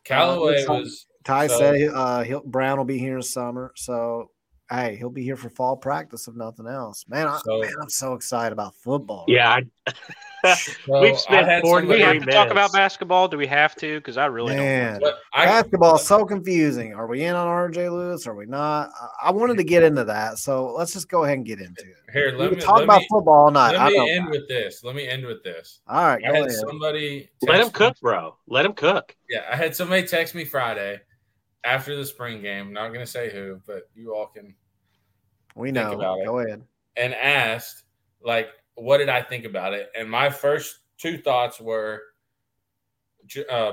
Callaway was. Ty said Brown will be here in summer, so hey, he'll be here for fall practice if nothing else. Man, I'm so excited about football. Yeah. We've spent 40 minutes. Do we have to talk about basketball? Do we have to? Because I really don't. Basketball is so confusing. Are we in on RJ Lewis? Are we not? I wanted to get into that, so let's just go ahead and get into it. Here, we can talk about football all night. Let me end with this. All right, go ahead. Let him cook, bro. Let him cook. Yeah, I had somebody text me Friday after the spring game. I'm not going to say who, but you all can. We know. Go ahead. And asked, like, what did I think about it? And my first two thoughts were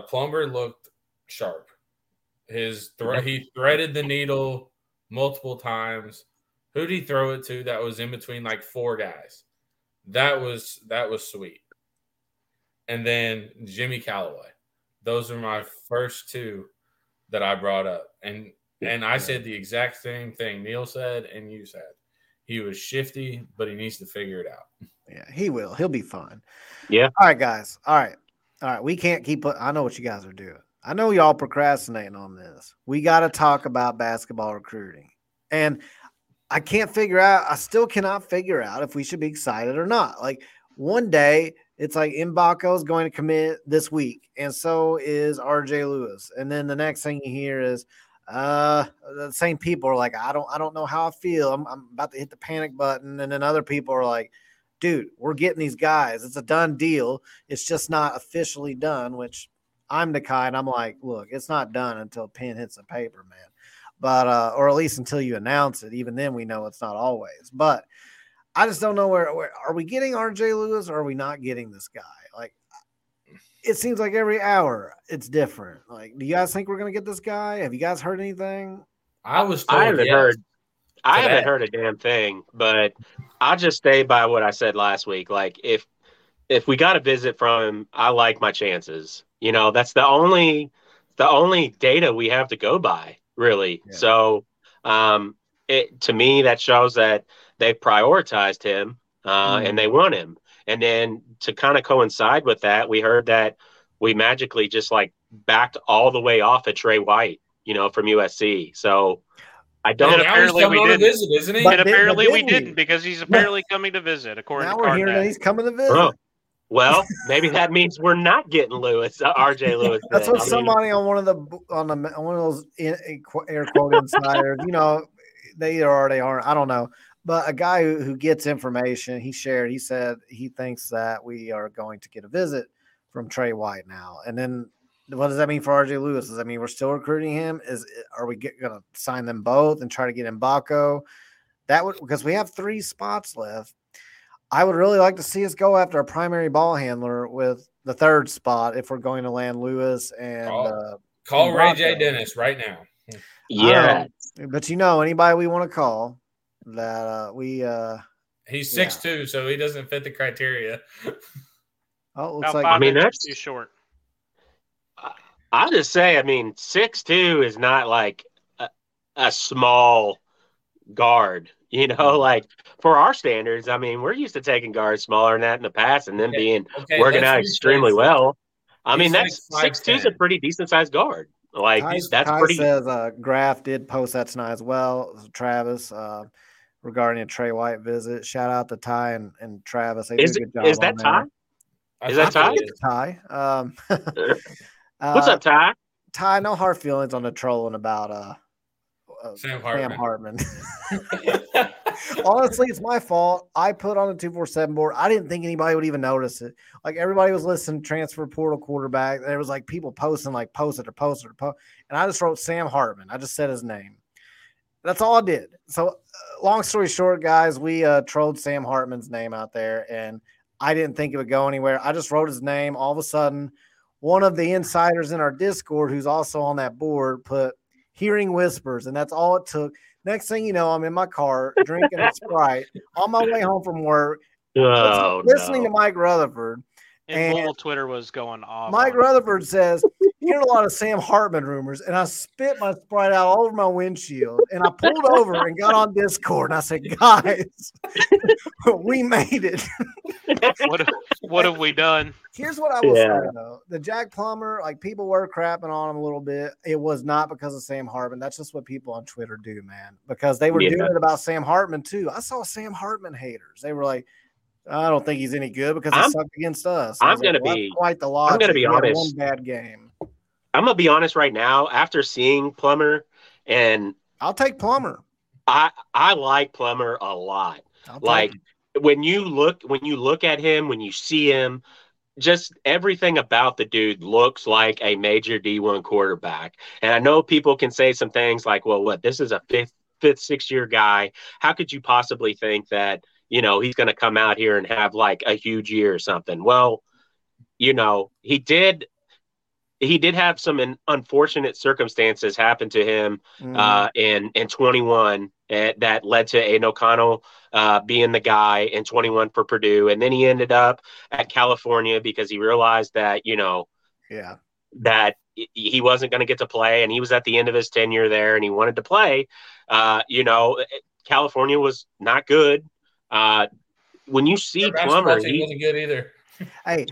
Plummer looked sharp. He threaded the needle multiple times. Who did he throw it to that was in between like four guys? That was sweet. And then Jimmy Callaway. Those are my first two that I brought up. And I said the exact same thing Neil said and you said. He was shifty, but he needs to figure it out. Yeah, he will. He'll be fine. Yeah. All right, guys. All right. We can't keep – I know what you guys are doing. I know y'all procrastinating on this. We got to talk about basketball recruiting. And I can't figure out – I still cannot figure out if we should be excited or not. Like one day it's like Mbako is going to commit this week, and so is RJ Lewis. And then the next thing you hear is – the same people are like, I don't know how I feel. I'm about to hit the panic button. And then other people are like, dude, we're getting these guys. It's a done deal. It's just not officially done, which I'm the kind. I'm like, look, it's not done until pen hits the paper, man. but or at least until you announce it. Even then, we know it's not always. But I just don't know where are we getting RJ Lewis or are we not getting this guy? Like, it seems like every hour it's different. Like, do you guys think we're going to get this guy? Have you guys heard anything? I was told I haven't heard a damn thing, but I'll just stay by what I said last week. Like, if we got a visit from him, I like my chances. You know, that's the only data we have to go by, really. Yeah. So to me, that shows that they prioritized him and they want him. And then to kind of coincide with that, we heard that we magically just like backed all the way off at Trey White, you know, from USC. So I don't. Apparently we didn't. Visit, isn't he? And apparently we didn't because he's apparently coming to visit. According now to we're hearing that he's coming to visit. Oh. Well, maybe that means we're not getting Lewis, RJ Lewis. That's what somebody on one of those air quote insiders, you know, they already are. I don't know. But a guy who gets information, he said he thinks that we are going to get a visit from Trey White now. And then what does that mean for RJ Lewis? Does that mean we're still recruiting him? Are we going to sign them both and try to get Mbako? Because we have 3 spots left. I would really like to see us go after a primary ball handler with the 3rd spot if we're going to land Lewis and call Mbako. Ray J. Dennis right now. Yeah. But you know, anybody we want to call. That he's 6'2", so he doesn't fit the criteria. Oh, it looks like that's too short. I'll just say, 6'2" is not like a small guard, you know, like for our standards. We're used to taking guards smaller than that in the past and then working out extremely well. That's 6'2" is a pretty decent sized guard. Like, Kai pretty. Says Graf did post that tonight as well. Travis, regarding a Trey White visit. Shout out to Ty and Travis. They did a good job. Is that Ty? Is that Ty? It's Ty. What's up, Ty? Ty, no hard feelings on the trolling about Sam Hartman. Honestly, it's my fault. I put on a 247 board. I didn't think anybody would even notice it. Like, everybody was listening to Transfer Portal Quarterback. There was like people posting like post it. And I just wrote Sam Hartman. I just said his name. That's all I did. So long story short, guys, we trolled Sam Hartman's name out there, and I didn't think it would go anywhere. I just wrote his name. All of a sudden, one of the insiders in our Discord who's also on that board put hearing whispers, and that's all it took. Next thing you know, I'm in my car drinking a Sprite on my way home from work, listening to Mike Rutherford. And Twitter was going off. Mike Rutherford says, hearing a lot of Sam Hartman rumors, and I spit my Sprite out all over my windshield, and I pulled over and got on Discord, and I said, guys, we made it. What have we done? Here's what I will say, though. The Jack Plummer, people were crapping on him a little bit. It was not because of Sam Hartman. That's just what people on Twitter do, man, because they were doing it about Sam Hartman, too. I saw Sam Hartman haters. They were like, I don't think he's any good because he sucked against us. I'm going to be honest. One bad game. I'm going to be honest right now. After seeing Plummer, and I'll take Plummer. I like Plummer a lot. When you look at him, when you see him, just everything about the dude looks like a major D1 quarterback. And I know people can say some things like, "Well, what? This is a fifth, 6th-year guy. How could you possibly think that?" You know, he's going to come out here and have like a huge year or something. Well, you know, he did have some unfortunate circumstances happen to him in 21 that led to Aiden O'Connell being the guy in 21 for Purdue. And then he ended up at California because he realized that, you know, that he wasn't going to get to play. And he was at the end of his tenure there and he wanted to play. California was not good. When you see Plummer, he wasn't good either. I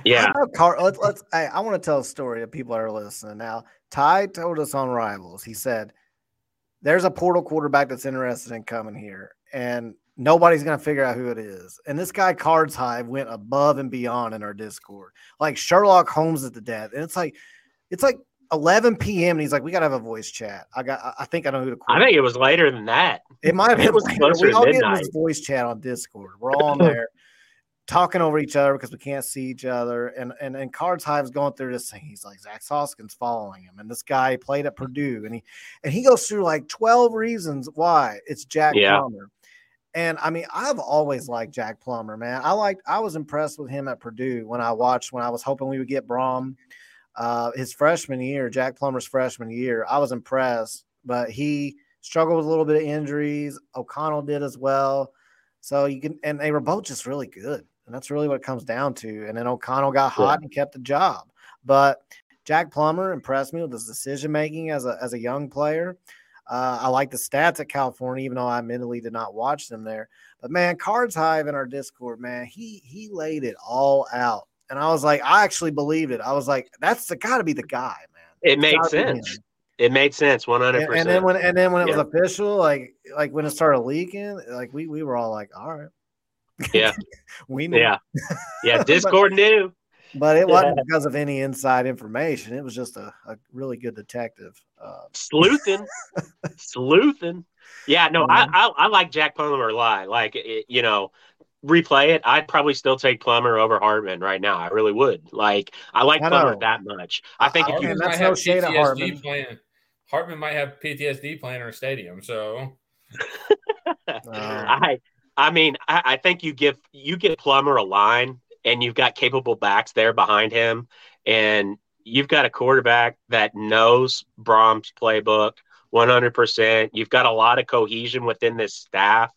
want to tell a story to people that are listening. Now, Ty told us on Rivals. He said, there's a portal quarterback that's interested in coming here, and nobody's going to figure out who it is. And this guy, Cards Hive, went above and beyond in our Discord. Like Sherlock Holmes at the death. And it's like 11 p.m. and he's like, we gotta have a voice chat. I think I know who to call. I think it was later than that. It might have been. It was later. We all get this voice chat on Discord. We're all on there, talking over each other because we can't see each other. And Cards Hive's going through this thing. He's like, Zach Soskin's following him. And this guy played at Purdue. And he goes through like 12 reasons why it's Jack Plummer. And, I mean, I've always liked Jack Plummer, man. I was impressed with him at Purdue when I was hoping we would get Brohm. His freshman year, Jack Plummer's freshman year, I was impressed. But he struggled with a little bit of injuries. O'Connell did as well. So and they were both just really good. And that's really what it comes down to. And then O'Connell got hot and kept the job. But Jack Plummer impressed me with his decision-making as a young player. I like the stats at California, even though I admittedly did not watch them there. But, man, Cards Hive in our Discord, man, he laid it all out. And I was like, I actually believed it. I was like, that's got to be the guy, man. It made sense. It made sense, 100%. And then when it was official, like when it started leaking, like we were all like, all right. Yeah. We knew. Yeah. Yeah, Discord knew. But it wasn't because of any inside information. It was just a really good detective. Sleuthing. Yeah, no, mm-hmm. I like Jack Plummer a lot. Like, replay it, I'd probably still take Plummer over Hartman right now. I really would. Like, I like Plummer that much. I think if you might have PTSD playing. Hartman might have PTSD playing our stadium, so. I think you give Plummer a line, and you've got capable backs there behind him, and you've got a quarterback that knows Brohm's playbook 100%. You've got a lot of cohesion within this staff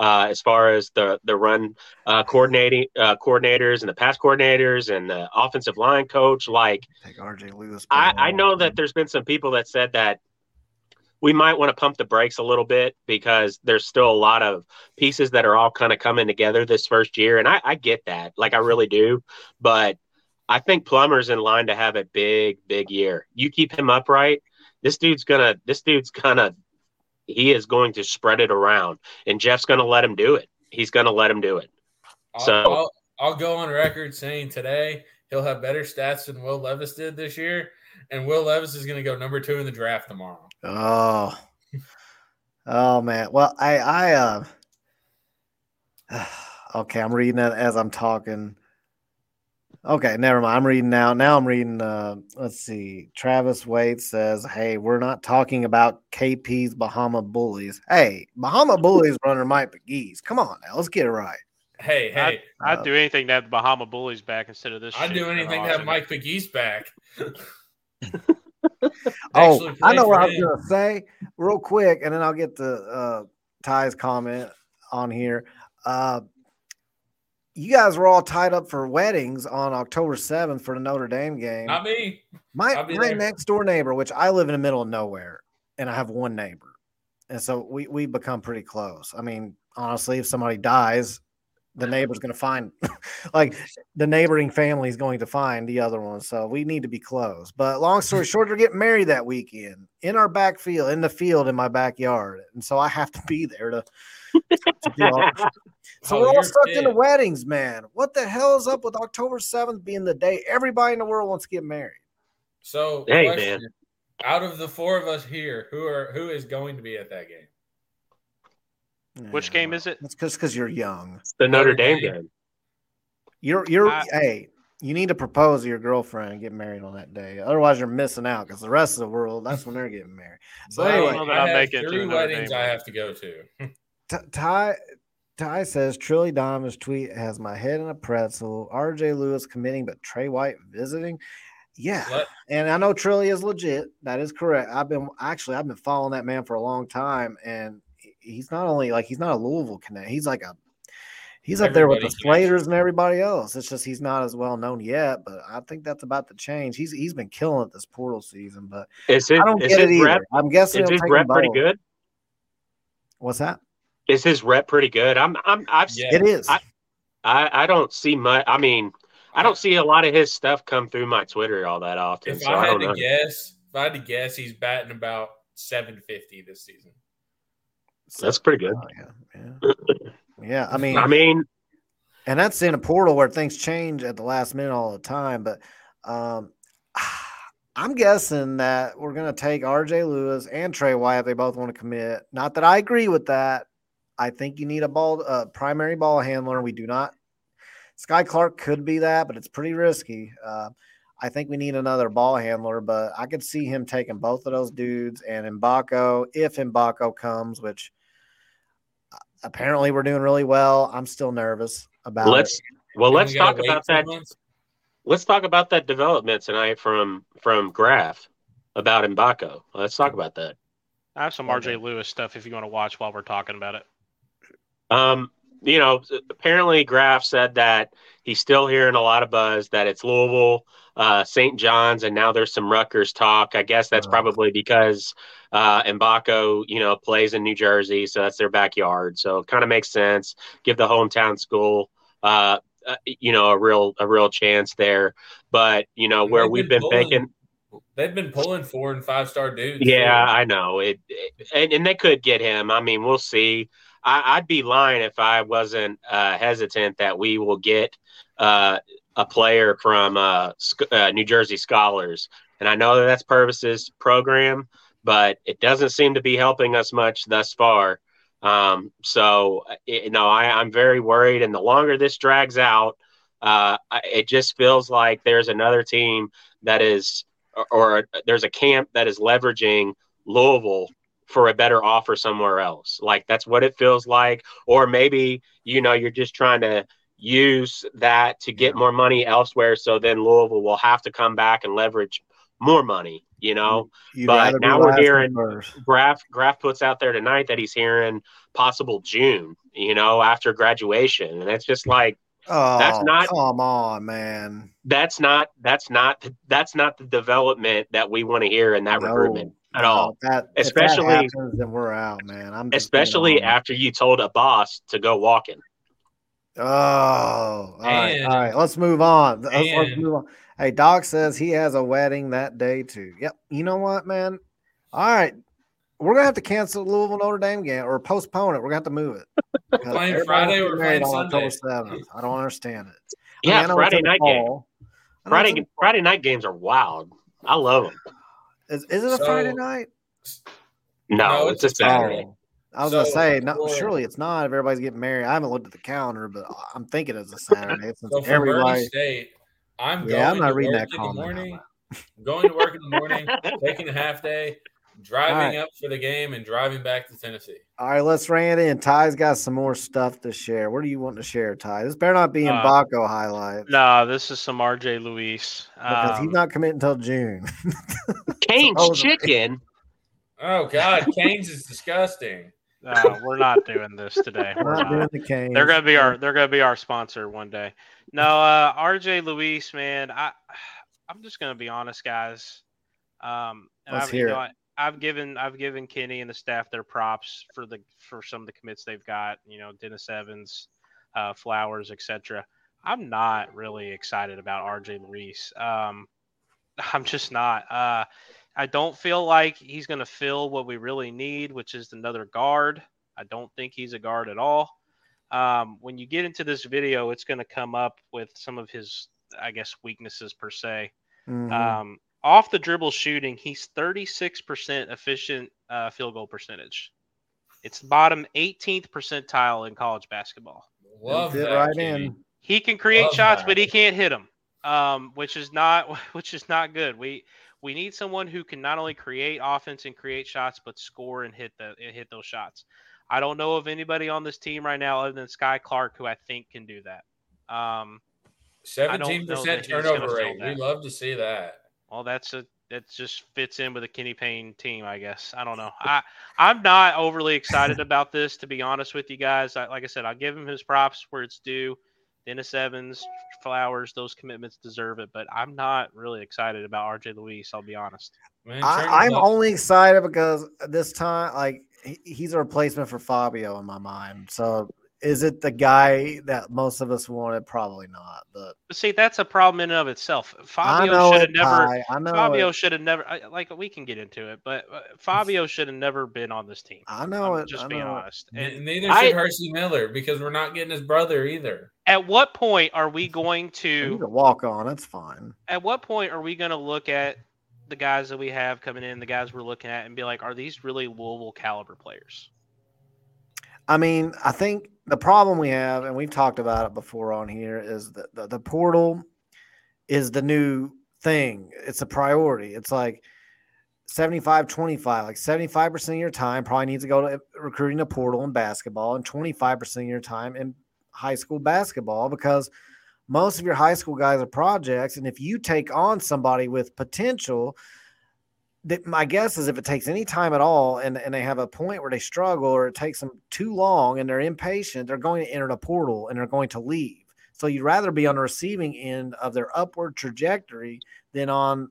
as far as the run coordinators and the pass coordinators and the offensive line coach. Like, RJ Luis. I know that there's been some people that said that we might want to pump the brakes a little bit because there's still a lot of pieces that are all kind of coming together this first year. And I get that. Like, I really do. But I think Plummer's in line to have a big, big year. You keep him upright, he is going to spread it around. And Jeff's going to let him do it. He's going to let him do it. I'll go on record saying today he'll have better stats than Will Levis did this year. And Will Levis is going to go number 2 in the draft tomorrow. Oh man. Well, okay. I'm reading that as I'm talking. Okay. Never mind. I'm reading now. Now I'm reading, let's see. Travis Waite says, hey, we're not talking about KP's Bahama Bullies. Hey, Bahama Bullies runner Mike McGee's. Come on now. Let's get it right. Hey! I'd do anything to have the Bahama Bullies back instead of this. I'd do anything to have Mike McGee's back. I know what I was gonna say real quick, and then I'll get the Ty's comment on here. You guys were all tied up for weddings on October 7th for the Notre Dame game. Not me. My next door neighbor, which I live in the middle of nowhere, and I have one neighbor, and so we become pretty close. I mean, honestly, if somebody dies, the neighbor's going to find, like, the neighboring family is going to find the other one. So we need to be close. But long story short, we're getting married that weekend in our backfield, in the field in my backyard. And so I have to be there to do all that. So we're all stuck in the weddings, man. What the hell is up with October 7th being the day everybody in the world wants to get married? So, hey, question, man. Out of the four of us here, who is going to be at that game? Which game is it? It's because you're young. It's the Notre Dame game. You need to propose to your girlfriend and get married on that day. Otherwise, you're missing out because the rest of the world, that's when they're getting married. So anyway, I have three weddings I have to go to. Ty says, Trilly Diamond's tweet has my head in a pretzel. RJ Lewis committing, but Trey White visiting. Yeah, what? And I know Trilly is legit. That is correct. I've been following that man for a long time, and he's not a Louisville connect. He's up there with the Slaters and everybody else. It's just he's not as well known yet, but I think that's about to change. He's been killing it this portal season, but I don't get it either. I'm guessing is his rep pretty good. What's that? Is his rep pretty good? It is. I don't see much. I mean, I don't see a lot of his stuff come through my Twitter all that often. If I had to guess, he's batting about 750 this season. So that's pretty good. Yeah. I mean, and that's in a portal where things change at the last minute all the time. But I'm guessing that we're going to take RJ Lewis and Trey White if they both want to commit. Not that I agree with that. I think you need a primary ball handler. We do not Sky Clark could be that, but it's pretty risky. I think we need another ball handler, but I could see him taking both of those dudes and Mbako, if Mbako comes, which apparently we're doing really well. I'm still nervous about it. Well, let's talk about that. Let's talk about that development tonight from Graf about Mbako. Let's talk about that. I have some RJ Lewis stuff if you want to watch while we're talking about it. You know, apparently Graf said that he's still hearing a lot of buzz that it's Louisville, St. John's, and now there's some Rutgers talk. I guess that's probably because Mbako, you know, plays in New Jersey, so that's their backyard. So it kind of makes sense. Give the hometown school, you know, a real chance there. But, you know, where we've been thinking – they've been pulling 4- and 5-star dudes. Yeah, I know. And they could get him. I mean, we'll see. I'd be lying if I wasn't hesitant that we will get a player from New Jersey Scholars. And I know that that's Purvis's program, but it doesn't seem to be helping us much thus far. I'm very worried. And the longer this drags out, it just feels like there's another team that is – or there's a camp that is leveraging Louisville for a better offer somewhere else. Like, that's what it feels like. Or maybe, you know, you're just trying to use that to get more money elsewhere. So then Louisville will have to come back and leverage more money, you know. But now we're hearing Graf puts out there tonight that he's hearing possible June, you know, after graduation. And it's just like, oh, that's not, come on, man. That's not the development that we want to hear in that recruitment at all. Especially, if that happens, then we're out, man. Especially after you told a boss to go walking. Oh, all right. Let's move on. Let's move on. Hey, Doc says he has a wedding that day too. Yep. You know what, man? All right. We're going to have to cancel the Louisville-Notre Dame game or postpone it. We're going to have to move it. We're playing Friday or playing Sunday. I don't understand it. Yeah, Friday night game. Friday night games are wild. I love them. Is it a Friday night? No, it's a Saturday. I was going to say, surely it's not if everybody's getting married. I haven't looked at the calendar, but I'm thinking it's a Saturday. So for Murray State, I'm not reading that comment. Going to work in the morning, taking a half day. Driving up for the game and driving back to Tennessee. All right, let's ran in. Ty's got some more stuff to share. What do you want to share, Ty? This better not be Mbako highlights. No, this is some RJ Luis. Because he's not committing until June. Kane's chicken. Oh, God. Kane's is disgusting. No, we're not doing this today. We're not doing the Canes. They're gonna be our sponsor one day. No, RJ Luis, man. I'm just gonna be honest, guys. I've given Kenny and the staff their props for some of the commits they've got, you know, Dennis Evans, Flowers, etc. I'm not really excited about RJ Luis. I'm just not. I don't feel like he's going to fill what we really need, which is another guard. I don't think he's a guard at all. When you get into this video, it's going to come up with some of his, I guess, weaknesses per se. Mm-hmm. Off the dribble shooting, he's 36% efficient field goal percentage. It's bottom 18th percentile in college basketball. Love that. He can create shots, but he can't hit them, which is not good. We need someone who can not only create offense and create shots, but score and hit those shots. I don't know of anybody on this team right now other than Sky Clark who I think can do that. 17% turnover rate. We love to see that. Well, that just fits in with the Kenny Payne team, I guess. I don't know. I'm not overly excited about this, to be honest with you guys. Like I said, I'll give him his props where it's due. Dennis Evans, Flowers, those commitments deserve it. But I'm not really excited about RJ Luis, I'll be honest. Man, I'm only excited because this time, like, he's a replacement for Fabio in my mind. So is it the guy that most of us wanted? Probably not. But see, that's a problem in and of itself. Fabio should have never. Like, we can get into it, but Fabio should have never been on this team. I know it. Just being honest. And neither should Hersey Miller, because we're not getting his brother either. At what point are we going to walk on? That's fine. At what point are we going to look at the guys that we have coming in, the guys we're looking at, and be like, are these really Louisville caliber players? I mean, I think the problem we have, and we've talked about it before on here, is that the portal is the new thing. It's a priority. It's like 75-25. Like 75% of your time probably needs to go to recruiting the portal in basketball, and 25% of your time in high school basketball, because most of your high school guys are projects. And if you take on somebody with potential, my guess is if it takes any time at all and they have a point where they struggle or it takes them too long and they're impatient, they're going to enter the portal and they're going to leave. So you'd rather be on the receiving end of their upward trajectory than on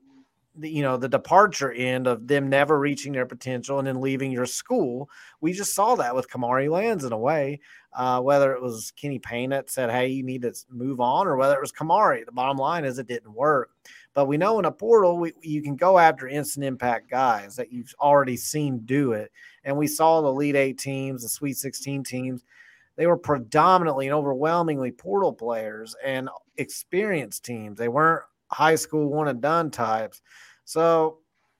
the, you know, the departure end of them never reaching their potential and then leaving your school. We just saw that with Kamari Lands in a way, whether it was Kenny Payne that said, hey, you need to move on, or whether it was Kamari. The bottom line is it didn't work. But we know in a portal, you can go after instant impact guys that you've already seen do it. And we saw the Elite Eight teams, the Sweet 16 teams, they were predominantly and overwhelmingly portal players and experienced teams. They weren't high school one and done types. So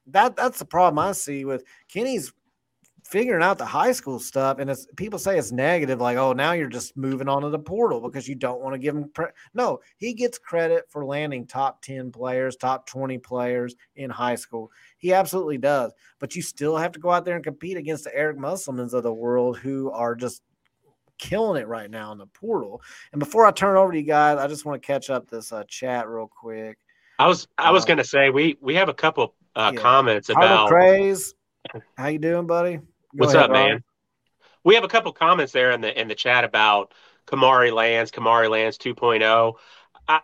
that's the problem I see with Kenny's figuring out the high school stuff. And it's, people say it's negative, like, oh, now you're just moving on to the portal because you don't want to give him credit. No, he gets credit for landing top 10 players, top 20 players in high school. He absolutely does. But you still have to go out there and compete against the Eric Musselmans of the world who are just killing it right now in the portal. And before I turn over to you guys, I just want to catch up this chat real quick. I was going to say we have a couple comments about Craze. How you doing, buddy? What's up, man? We have a couple comments there in the chat about Kamari Lands 2.0.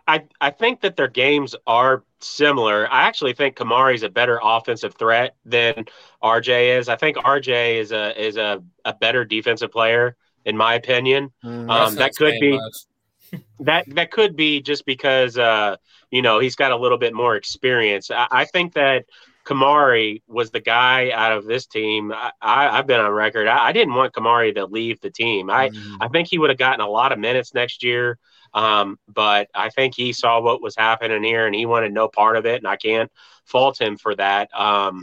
I think that their games are similar. I actually think Kamari's a better offensive threat than RJ is. I think RJ is a better defensive player, in my opinion. That could be just because, he's got a little bit more experience. I think that Kamari was the guy out of this team. I've been on record. I didn't want Kamari to leave the team. I think he would have gotten a lot of minutes next year. But I think he saw what was happening here and he wanted no part of it. And I can't fault him for that. I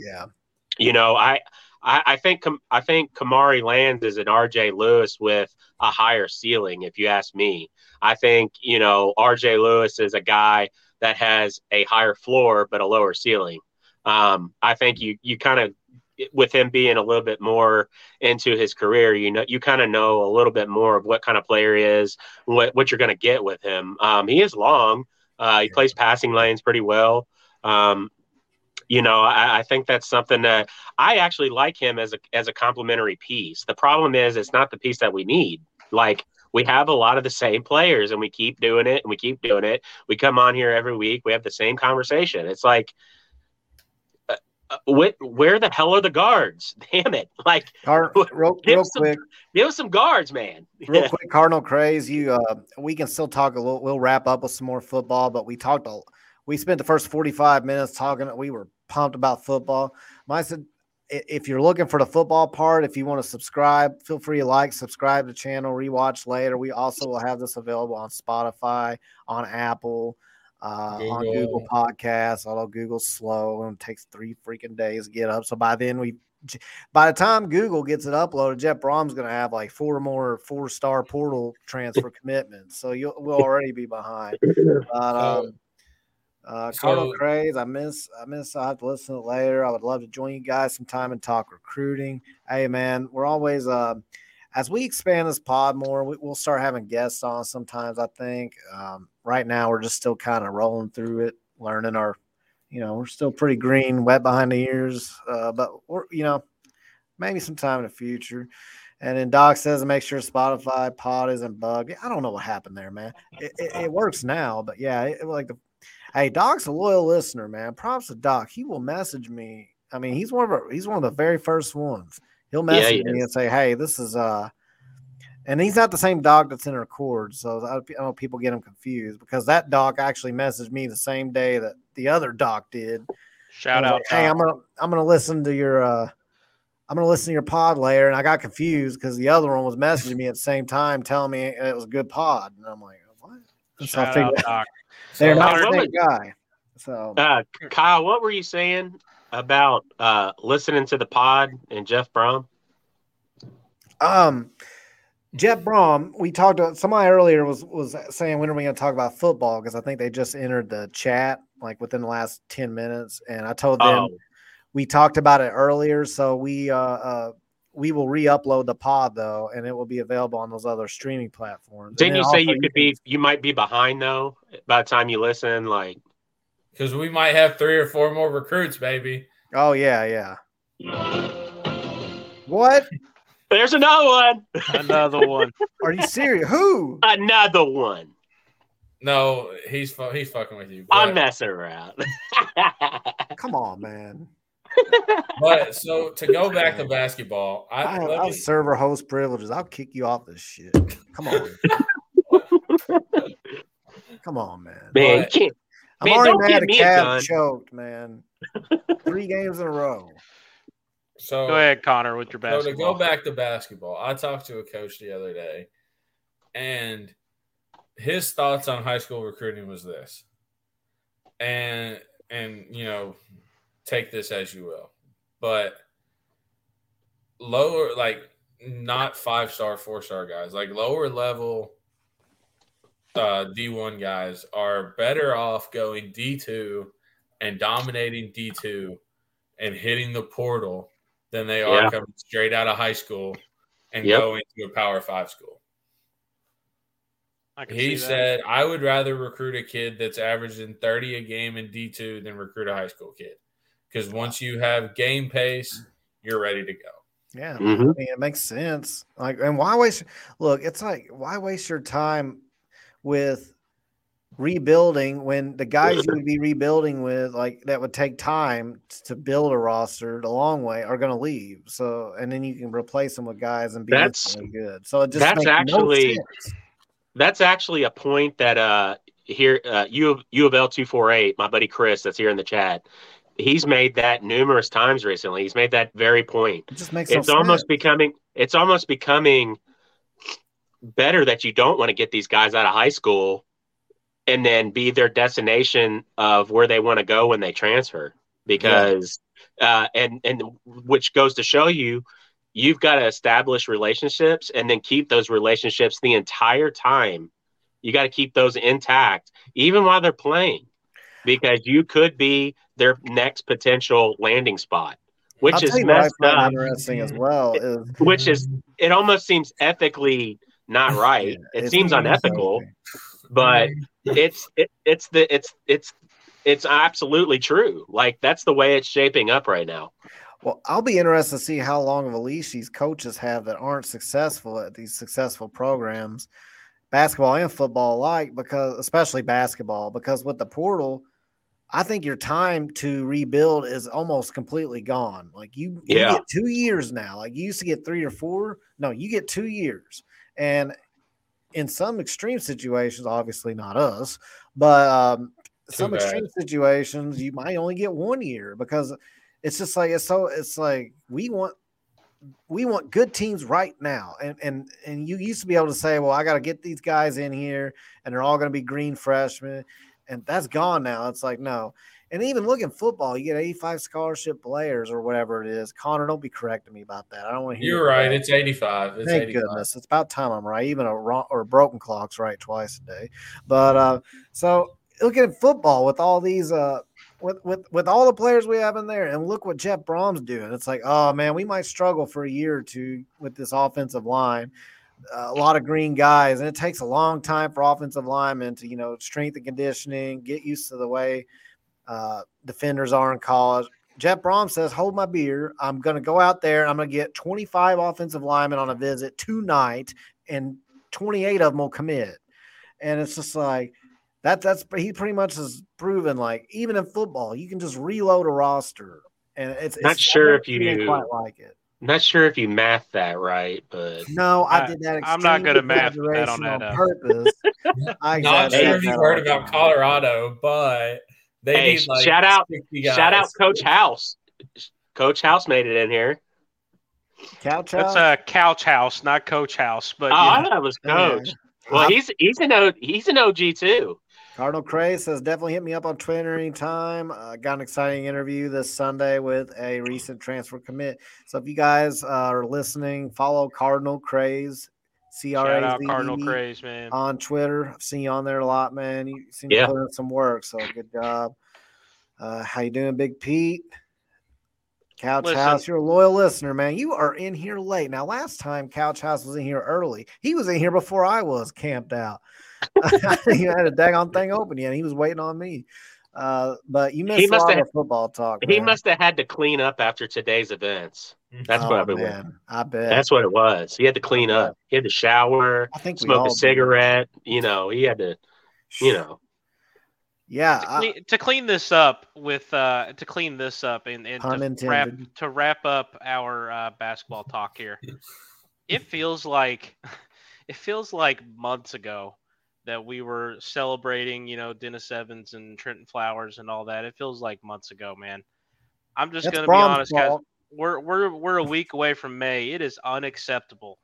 think Kamari Lands is an RJ Lewis with a higher ceiling, if you ask me. I think, RJ Lewis is a guy that has a higher floor but a lower ceiling. I think you kind of, with him being a little bit more into his career, you kind of know a little bit more of what kind of player he is, what you're going to get with him. He is long. He plays passing lanes pretty well. I think that's something that I actually like him as a complementary piece. The problem is it's not the piece that we need. Like, we have a lot of the same players and we keep doing it and we keep doing it. We come on here every week. We have the same conversation. It's like, where the hell are the guards? Damn it. Like, give us some guards, man. Real quick, Cardinal Craze, we can still talk a little. We'll wrap up with some more football, but we spent the first 45 minutes talking. We were pumped about football. I said, if you're looking for the football part, if you want to subscribe, feel free to subscribe to the channel, rewatch later. We also will have this available on Spotify, on Apple, on Google Podcasts, although Google's slow and it takes 3 freaking days to get up. So by the time Google gets it uploaded, Jeff Brom's going to have 4 more 4-star portal transfer commitments. So we'll already be behind. But, Cardinal Craze, I miss. I have to listen to it later. I would love to join you guys sometime and talk recruiting. Hey man, we're always as we expand this pod more, we'll start having guests on sometimes. I think right now we're just still kind of rolling through it, learning our, we're still pretty green, wet behind the ears, but we're maybe sometime in the future. And then Doc says, make sure Spotify pod isn't bugged. I don't know what happened there, man. It works now, but yeah, hey, Doc's a loyal listener, man. Props to Doc. He will message me. I mean, he's one of the very first ones. He'll message me and say, "Hey, this is and he's not the same Doc that's in Record, so I know people get him confused because that Doc actually messaged me the same day that the other Doc did. Shout out, Doc. Hey, I'm gonna listen to your pod later, and I got confused because the other one was messaging me at the same time, telling me it was a good pod, and I'm like, what? Shout out, Doc. They're not the same guy. So, Kyle, what were you saying about listening to the pod and Jeff Brohm? Jeff Brohm, we talked to somebody earlier was saying, when are we going to talk about football? Because I think they just entered the chat like within the last 10 minutes. And I told them we talked about it earlier. So we will re-upload the pod though, and it will be available on those other streaming platforms. Didn't you say you could be, you might be behind though by the time you listen, like, because we might have 3 or 4 more recruits, baby. Oh yeah, yeah. What? There's another one. Another one. Are you serious? Who? Another one. No, he's fucking with you. I'm messing around. Come on, man. But so to go back to basketball, I have server host privileges. I'll kick you off this shit. Come on. Come on, man. Man, but, I'm already mad at Cav choked, man. 3 games in a row. So go ahead, Connor, with your basketball. So to go back to basketball, I talked to a coach the other day, and his thoughts on high school recruiting was this. And you know, take this as you will. But lower, like not 5-star, 4-star guys, like lower level D1 guys are better off going D2 and dominating D2 and hitting the portal than they are coming straight out of high school and going to a Power 5 school. He said, I would rather recruit a kid that's averaging 30 a game in D2 than recruit a high school kid. Because once you have game pace, you're ready to go. Yeah, I mean, it makes sense. Like, and why waste – look, it's like, why waste your time with rebuilding when the guys you would be rebuilding with, like that would take time to build a roster the long way, are going to leave. So, and then you can replace them with guys and be really good. So it just makes no sense. That's actually a point that here U of L 248, my buddy Chris, that's here in the chat. He's made that numerous times recently. He's made that very point. It just makes sense. It's almost becoming better that you don't want to get these guys out of high school and then be their destination of where they want to go when they transfer. Because and which goes to show you, you've got to establish relationships and then keep those relationships the entire time. You got to keep those intact, even while they're playing, because you could be their next potential landing spot, which is messed up. Interesting as well. Which is, it almost seems ethically not right. Yeah, it seems unethical, but it's absolutely true. Like, that's the way it's shaping up right now. Well, I'll be interested to see how long of a leash these coaches have that aren't successful at these successful programs, basketball and football alike, because especially basketball, because with the portal, I think your time to rebuild is almost completely gone. Like you get 2 years now. Like you used to get 3 or 4. No, you get 2 years. And in some extreme situations, obviously not us, but extreme situations, you might only get 1 year because – it's just like we want good teams right now, and you used to be able to say, well, I got to get these guys in here, and they're all going to be green freshmen, and that's gone now. It's like no, and even look at football, you get 85 scholarship players or whatever it is. Connor, don't be correcting me about that. I don't want to hear. You're right. That. It's 85. It's Thank 85. Goodness, it's about time I'm right. Even a broken clock's right twice a day. But so look at football with all these With all the players we have in there, and look what Jeff Brom's doing. It's like, oh, man, we might struggle for a year or two with this offensive line. A lot of green guys, and it takes a long time for offensive linemen to, strength and conditioning, get used to the way defenders are in college. Jeff Brohm says, hold my beer. I'm going to go out there. I'm going to get 25 offensive linemen on a visit tonight, and 28 of them will commit. And it's just like, That's he pretty much has proven, like, even in football, you can just reload a roster, and Not sure if you math that right, but no, I did that. I'm not going to math that on that purpose. Not sure if you heard about Colorado, but they need like shout out Coach House. Coach House made it in here. Couch House. That's Couch House, not Coach House. But I thought it was Coach. Yeah. Well, he's an OG too. Cardinal Cray says, definitely hit me up on Twitter anytime. Got an exciting interview this Sunday with a recent transfer commit. So if you guys are listening, follow Cardinal Cray's Shout out Cardinal Craze, man. On Twitter. I've seen you on there a lot, man. You seem to put in some work, so good job. How you doing, Big Pete? Couch House, you're a loyal listener, man. You are in here late. Now, last time Couch House was in here early. He was in here before I was camped out. I think you had a daggone thing open yet. He was waiting on me. But you missed a lot of football talk. He must have had to clean up after today's events. That's what I've been wondering. I bet. That's what it was. He had to clean up. He had to shower, I think smoke a cigarette. You know, he had to, you know. Yeah, to clean this up and wrap up our basketball talk here. It feels like months ago that we were celebrating, you know, Dennis Evans and Trenton Flowers and all that. It feels like months ago, man. I'm just going to be honest, guys. We're a week away from May. It is unacceptable.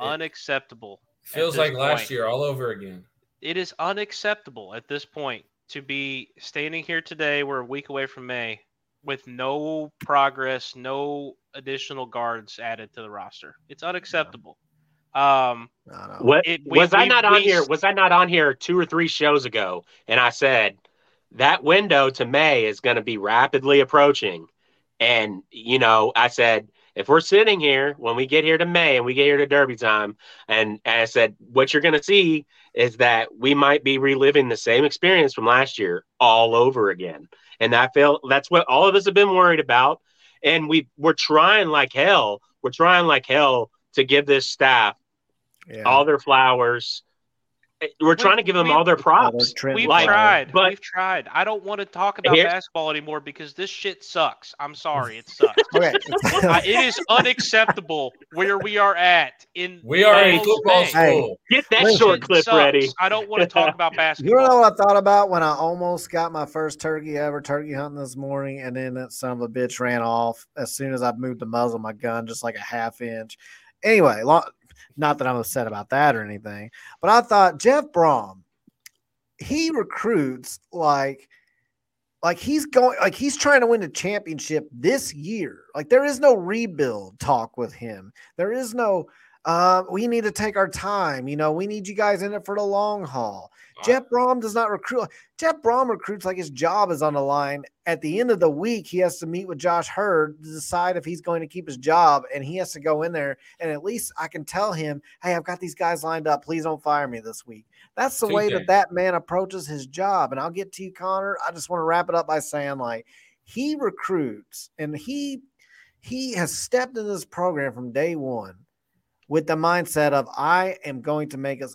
Unacceptable. It feels like last year all over again. It is unacceptable at this point to be standing here today. We're a week away from May with no progress, no additional guards added to the roster. It's unacceptable. Was I not on here 2 or 3 shows ago? And I said that window to May is going to be rapidly approaching. And, you know, I said, if we're sitting here when we get here to May and we get here to Derby time, and I said, what you're going to see is that we might be reliving the same experience from last year all over again. And I feel that's what all of us have been worried about. And we're trying like hell. We're trying like hell to give this staff all their flowers. We're trying to give them all their props. We've tried. I don't want to talk about basketball anymore because this shit sucks. I'm sorry. It sucks. It is unacceptable where we are at. We are in football school. Get that short clip ready. I don't want to talk about basketball. You know what I thought about when I almost got my first turkey ever turkey hunting this morning, and then that son of a bitch ran off as soon as I moved the muzzle of my gun just like a half inch. Anyway, not that I'm upset about that or anything, but I thought Jeff Brohm, he recruits like he's going, like he's trying to win a championship this year. Like there is no rebuild talk with him. There is no, we need to take our time. You know, we need you guys in it for the long haul. Wow. Jeff Brohm does not recruit. Jeff Brohm recruits like his job is on the line. At the end of the week, he has to meet with Josh Hurd to decide if he's going to keep his job, and he has to go in there, and at least I can tell him, hey, I've got these guys lined up. Please don't fire me this week. That's the way that man approaches his job, and I'll get to you, Connor. I just want to wrap it up by saying, like, he recruits, and he has stepped into this program from day one with the mindset of I am going to make us.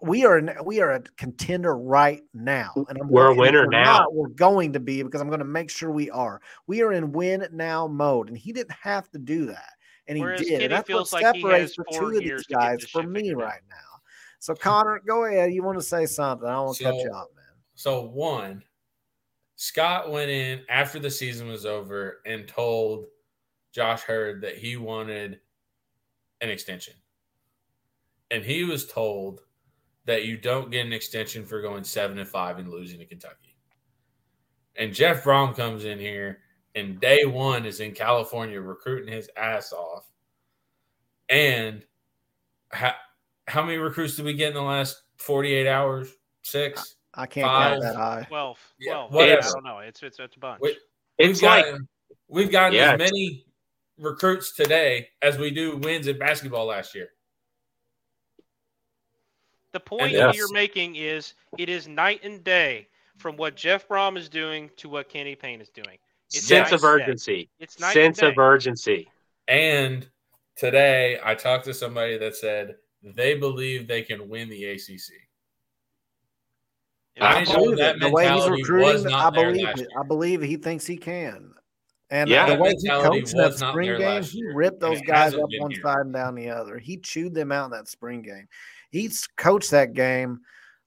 We are a contender right now, and we're a winner now. We're going to be because I'm going to make sure we are. We are in win now mode, and he didn't have to do that, and he did. And that's what separates the two of these guys from me right now. So Connor, go ahead. You want to say something? I don't want to cut you off, man. So Scott went in after the season was over and told Josh Hurd that he wanted an extension, and he was told that you don't get an extension for going 7-5 and losing to Kentucky. And Jeff Brohm comes in here and day one is in California recruiting his ass off. And how many recruits did we get in the last 48 hours? 6? I can't count that high. 12. Yeah, I don't know. It's a bunch. We've gotten as many recruits today as we do wins in basketball last year. The point you're making is it is night and day from what Jeff Brohm is doing to what Kenny Payne is doing. It's sense of urgency. It's night sense of urgency. And today I talked to somebody that said they believe they can win the ACC. I believe that the way he's recruiting. I believe it. I believe he thinks he can. And the way he coached that spring game, he ripped those guys up one side and down the other. He chewed them out in that spring game. He's coached that game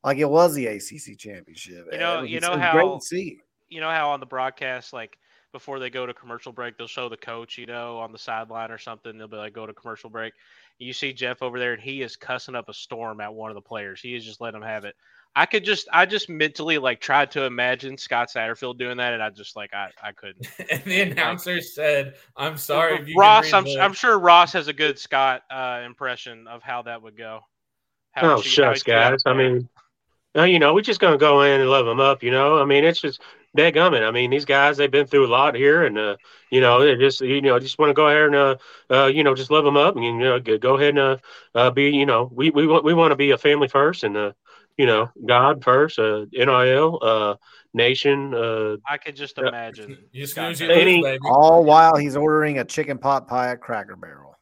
like it was the ACC championship. You know how on the broadcast, like before they go to commercial break, they'll show the coach, you know, on the sideline or something. They'll be like, go to commercial break. You see Jeff over there, and he is cussing up a storm at one of the players. He is just letting them have it. I just mentally like tried to imagine Scott Satterfield doing that, and I couldn't. And the announcer said, "I'm sorry, Ross." I'm sure Ross has a good Scott impression of how that would go. Oh, shucks, guys. I mean, you know, we're just gonna go in and love them up. You know, I mean, it's just dadgummit. I mean, these guys, they've been through a lot here, and you know, they just, you know, just want to go ahead and you know, just love them up, and you know, go ahead and be, you know, we want to be a family first, and you know, God first, NIL, nation. I could just imagine. You snooze, you lose, baby. All while he's ordering a chicken pot pie at Cracker Barrel.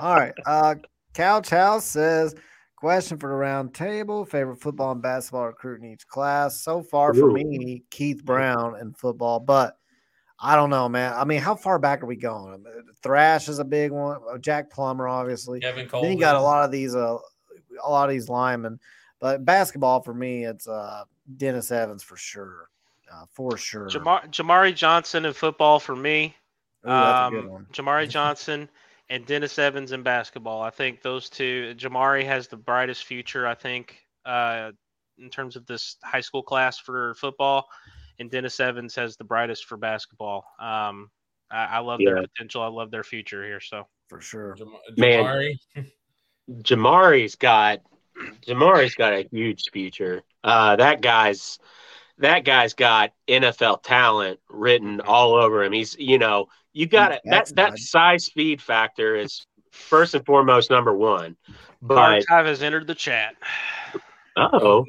All right. Couch House says, question for the round table, favorite football and basketball recruit in each class. So far for me, Keith Brown in football, but I don't know, man. I mean, how far back are we going? Thrash is a big one. Jack Plummer, obviously. Evan Conley. Then you got a lot of these linemen, but basketball for me, it's Dennis Evans for sure. Jamari Johnson in football for me. Ooh, that's a good one. Jamari Johnson and Dennis Evans in basketball. I think those two, Jamari has the brightest future, I think, in terms of this high school class for football, and Dennis Evans has the brightest for basketball. I love their potential. I love their future here. So for sure. Jamari. Man. Jamari's got a huge future. That guy's got NFL talent written all over him. He's, you know, you got it. That size speed factor is first and foremost number one. But Archive has entered the chat. Yeah,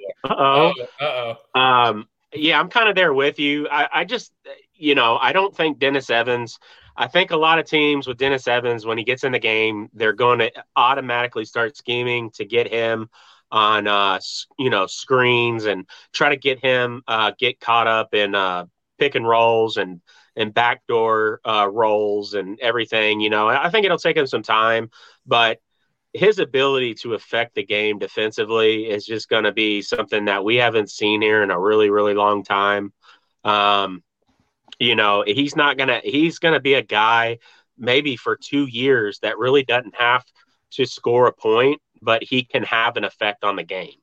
I'm kind of there with you. I just, you know, I don't think Dennis Evans. I think a lot of teams with Dennis Evans, when he gets in the game, they're going to automatically start scheming to get him on, you know, screens and try to get him get caught up in pick and rolls and backdoor rolls and everything. You know, I think it'll take him some time, but his ability to affect the game defensively is just going to be something that we haven't seen here in a really, really long time. You know, he's going to be a guy maybe for 2 years that really doesn't have to score a point, but he can have an effect on the game.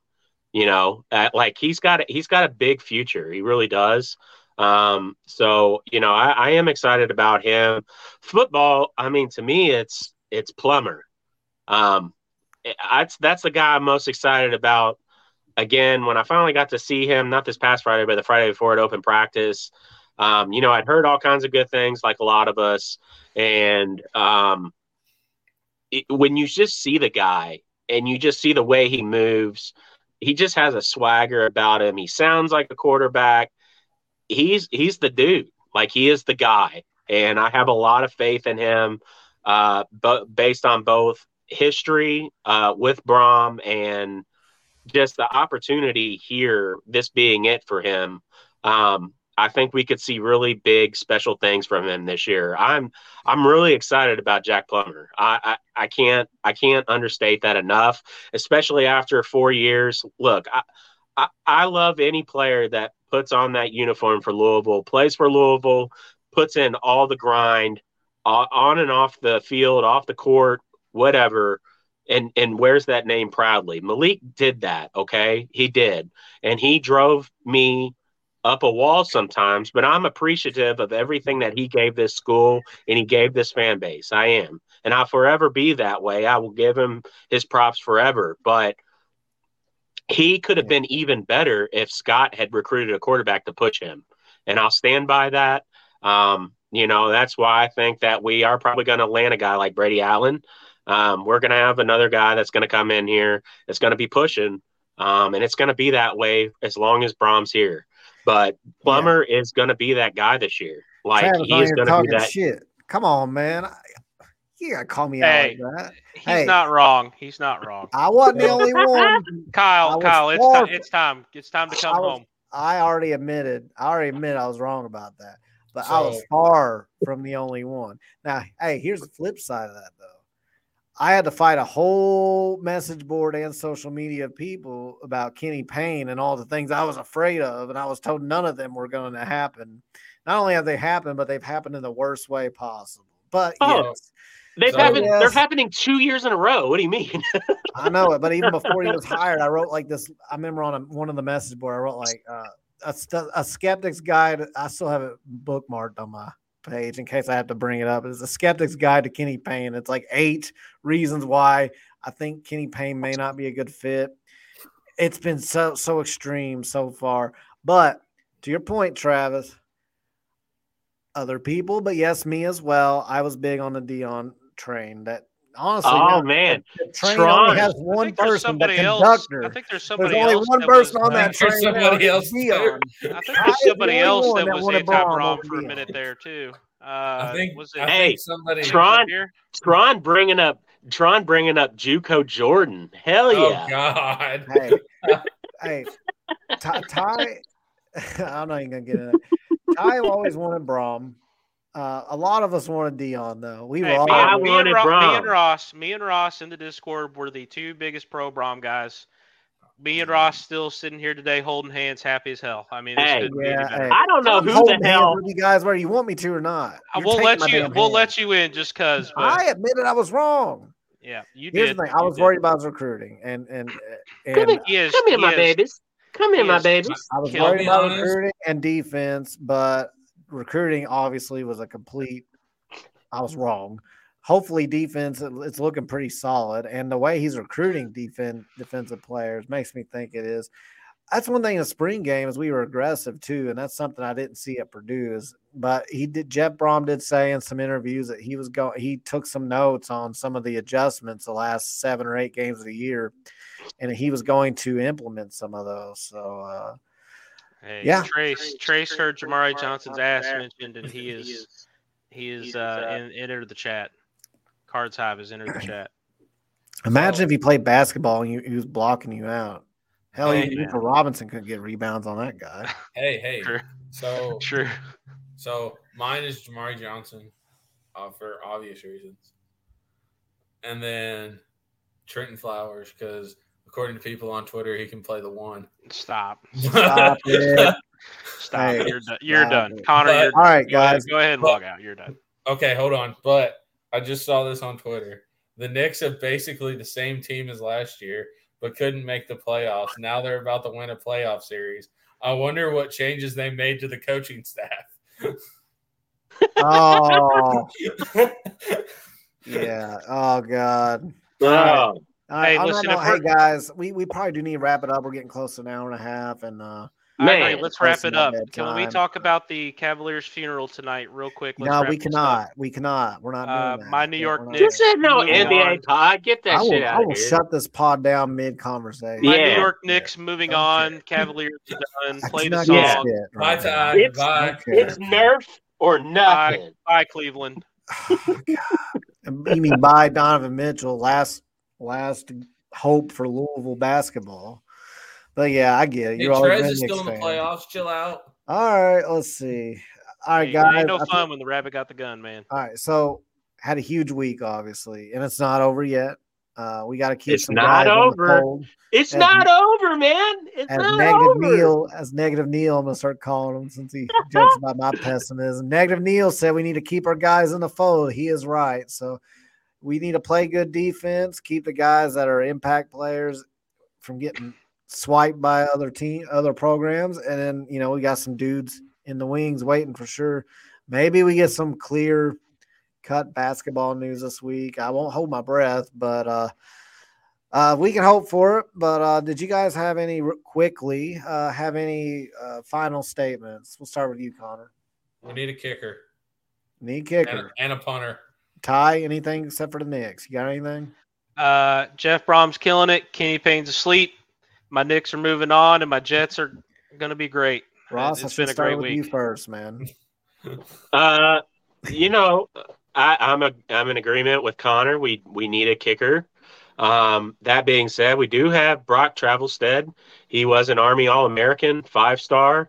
You know, like he's got a big future. He really does. So, you know, I am excited about him. Football, I mean, to me, it's Plummer. That's the guy I'm most excited about. Again, when I finally got to see him, not this past Friday, but the Friday before at open practice, you know, I'd heard all kinds of good things, like a lot of us. And when you just see the guy and you just see the way he moves, he just has a swagger about him. He sounds like a quarterback. He's the dude. Like, he is the guy. And I have a lot of faith in him, based on both history with Brohm and just the opportunity here, this being it for him. I think we could see really big special things from him this year. I'm really excited about Jack Plummer. I can't understate that enough, especially after 4 years. Look, I love any player that puts on that uniform for Louisville, plays for Louisville, puts in all the grind on and off the field, off the court, whatever, and wears that name proudly. Malik did that, okay? He did. And he drove me up a wall sometimes, but I'm appreciative of everything that he gave this school and he gave this fan base. I am. And I'll forever be that way. I will give him his props forever. But he could have been even better if Scott had recruited a quarterback to push him. And I'll stand by that. You know, that's why I think that we are probably going to land a guy like Brady Allen. We're going to have another guy that's going to come in here. It's going to be pushing. And it's going to be that way as long as Brom's here. But Plummer is going to be that guy this year. Like, he's going to be that shit. Come on, man. You got to call me out like that. He's not wrong. I wasn't the only one. Kyle, it's time to come home. I already admitted I was wrong about that. But so, I was far from the only one. Now, hey, here's the flip side of that, though. I had to fight a whole message board and social media people about Kenny Payne and all the things I was afraid of, and I was told none of them were going to happen. Not only have they happened, but they've happened in the worst way possible. But yes, They're happening 2 years in a row. What do you mean? I know it, but even before he was hired, I wrote like this. I remember on one of the message board, I wrote like a skeptic's guide. I still have it bookmarked on my page in case I have to bring it up. It's a skeptic's guide to Kenny Payne. It's like 8 reasons why I think Kenny Payne may not be a good fit. It's been so extreme so far. But to your point, Travis, other people, but yes, me as well. I was big on the Dion train. That honestly, the train only has one person. The conductor. I think there's somebody else. There's only one person on that train. I think there's somebody else that was anti-Brohm for a minute there too. I think somebody here. Tron bringing up JUCO Jordan. Hell yeah! Oh God. Hey, Ty. I'm not even gonna get in it. I always wanted Brohm. A lot of us wanted Dion, though. I wanted Brohm. Me and Ross in the Discord were the two biggest pro Brohm guys. Me and Ross still sitting here today, holding hands, happy as hell. I mean, I don't know who the hell you guys, whether you want me to or not. We'll let you in just because. I admitted I was wrong. Yeah, you did. Here's the thing, I was worried about his recruiting, and come here, my babies. Come here, my babies. I was worried about recruiting and defense, but recruiting obviously was I was wrong. Hopefully defense, it's looking pretty solid. And the way he's recruiting defensive players makes me think it is. That's one thing in the spring game is we were aggressive too, and that's something I didn't see at Purdue. Jeff Brohm did say in some interviews that he took some notes on some of the adjustments the last 7 or 8 games of the year, and he was going to implement some of those. So, Trace heard Jamari Johnson's ass mentioned, and he entered the chat. Cards Hive has entered the chat. Imagine if he played basketball and he was blocking you out. Hell, even Robinson couldn't get rebounds on that guy. Hey. True. So mine is Jamari Johnson for obvious reasons. And then Trenton Flowers because, according to people on Twitter, he can play the one. Stop it. Stop. Hey, you're done. Connor, you're done. All right, guys. Go ahead and log out. You're done. Okay, hold on. But I just saw this on Twitter. The Knicks have basically the same team as last year, but couldn't make the playoffs. Now they're about to win a playoff series. I wonder what changes they made to the coaching staff. Oh. Yeah. Oh, God. Oh. Hey, guys, we probably do need to wrap it up. We're getting close to an hour and a half. And let's wrap it up. Can we talk about the Cavaliers' funeral tonight real quick? No, we cannot. We're not doing that. My New York Knicks. This ain't no NBA pod. Get that shit out of here. I will shut this pod down mid-conversation. Yeah. My New York Knicks moving on. Cavaliers done. Play the song. Bye, Ty. Bye. It's Nerf or nothing. Bye, Cleveland. You mean bye, Donovan Mitchell. Last hope for Louisville basketball. But yeah, I get it. Trez is still in the playoffs. Chill out. All right, let's see. All right, guys. Ain't no fun when the rabbit got the gun, man. All right, so had a huge week, obviously, and it's not over yet. We got to keep some guys over. It's not over, man. It's not over. Negative Neil, I'm gonna start calling him since he jokes about my pessimism. Negative Neil said we need to keep our guys in the fold. He is right. So we need to play good defense, keep the guys that are impact players from getting swiped by other programs. And then, we got some dudes in the wings waiting for sure. Maybe we get some clear cut basketball news this week. I won't hold my breath, but we can hope for it. But did you guys have any final statements? We'll start with you, Connor. We need a kicker. And a punter. Ty, anything except for the Knicks? You got anything? Jeff Brom's killing it. Kenny Payne's asleep. My Knicks are moving on, and my Jets are going to be great. Ross, it's been a great week. You first, man. I'm in agreement with Connor. We need a kicker. That being said, we do have Brock Travelstead. He was an Army All-American, 5-star.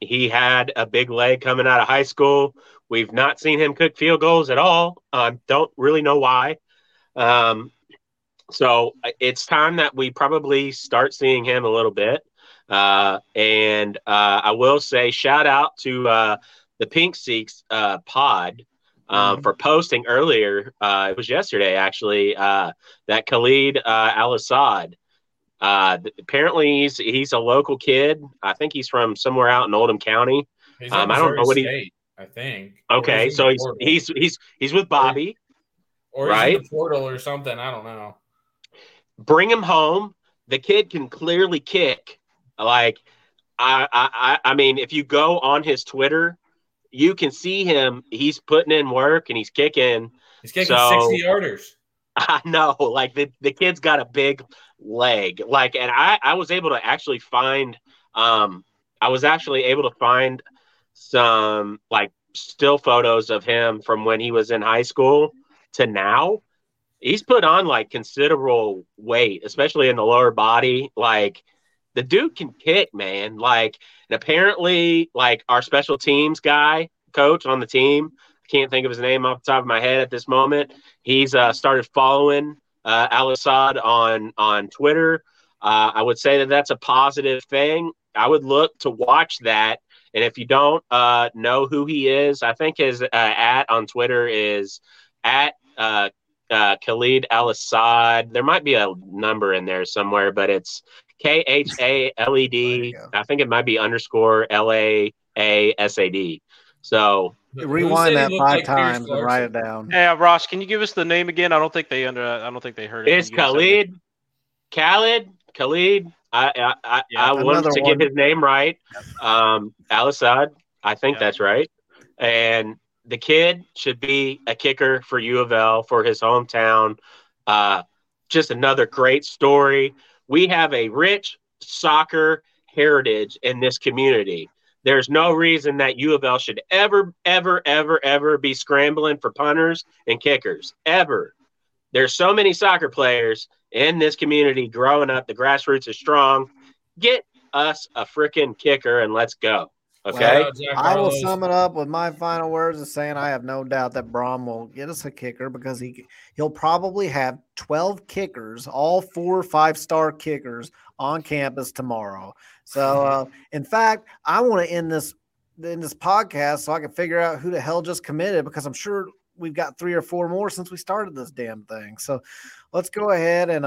He had a big leg coming out of high school. We've not seen him kick field goals at all. Don't really know why. So it's time that we probably start seeing him a little bit. And I will say shout out to the Pink Seeks pod. for posting earlier. It was yesterday, actually, that Khaled Al-Assad. Apparently, he's a local kid. I think he's from somewhere out in Oldham County. He's I don't know what he. I think. Okay, so he's with Bobby, or he's right? In the portal or something. I don't know. Bring him home. The kid can clearly kick. Like, I mean, if you go on his Twitter, you can see him. He's putting in work and he's kicking. He's kicking 60-yarders. I know. Like, the kid's got a big leg. Like, and I was able to actually find. I was actually able to find some like still photos of him from when he was in high school to now. He's put on like considerable weight, especially in the lower body. Like, the dude can kick, man. Like, and apparently, like, our special teams guy, coach on the team, I can't think of his name off the top of my head at this moment. He's started following Al-Assad on Twitter. I would say that that's a positive thing. I would look to watch that. And if you don't know who he is, I think his at on Twitter is at Khaled Al-Assad. There might be a number in there somewhere, but it's KHALED. I think it might be underscore LAASAD. So rewind that 5 times and write it down. Yeah, Ross, can you give us the name again? I don't think they heard it. It's Khaled. I wanted to get his name right. Al-Assad, I think that's right. And the kid should be a kicker for U of L, for his hometown. Just another great story. We have a rich soccer heritage in this community. There's no reason that U of L should ever be scrambling for punters and kickers, ever. There's so many soccer players in this community growing up. The grassroots is strong. Get us a freaking kicker and let's go. Okay. Well, I will sum it up with my final words of saying I have no doubt that Brohm will get us a kicker, because he'll probably have 12 kickers, all 4 5-star kickers on campus tomorrow. So, in fact, I want to end this podcast so I can figure out who the hell just committed, because I'm sure we've got 3 or 4 more since we started this damn thing. So let's go ahead and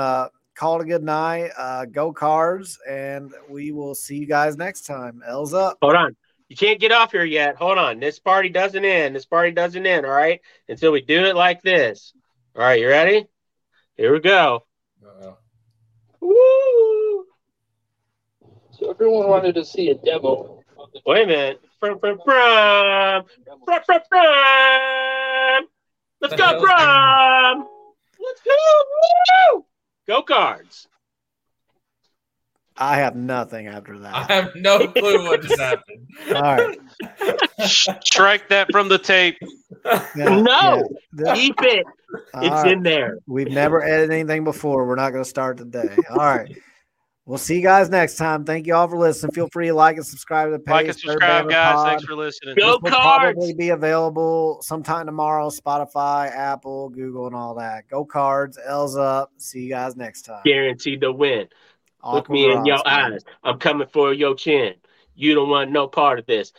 call it a good night. Go Cards, and we will see you guys next time. L's up. Hold on. You can't get off here yet. Hold on. This party doesn't end. All right. Until we do it like this. All right. You ready? Here we go. Uh-oh. Woo! So everyone wanted to see a demo. Wait a minute. From. Let's go, Brohm. Let's go. Go Cards. I have nothing after that. I have no clue what just happened. All right. Strike that from the tape. No. Keep it. It's in there. We've never edited anything before. We're not going to start today. All right. We'll see you guys next time. Thank you all for listening. Feel free to like and subscribe to the page. Like and subscribe, guys. Pod. Thanks for listening. Go Cards. This will probably be available sometime tomorrow. Spotify, Apple, Google, and all that. Go Cards. L's up. See you guys next time. Guaranteed to win. Look me in your eyes. I'm coming for your chin. You don't want no part of this.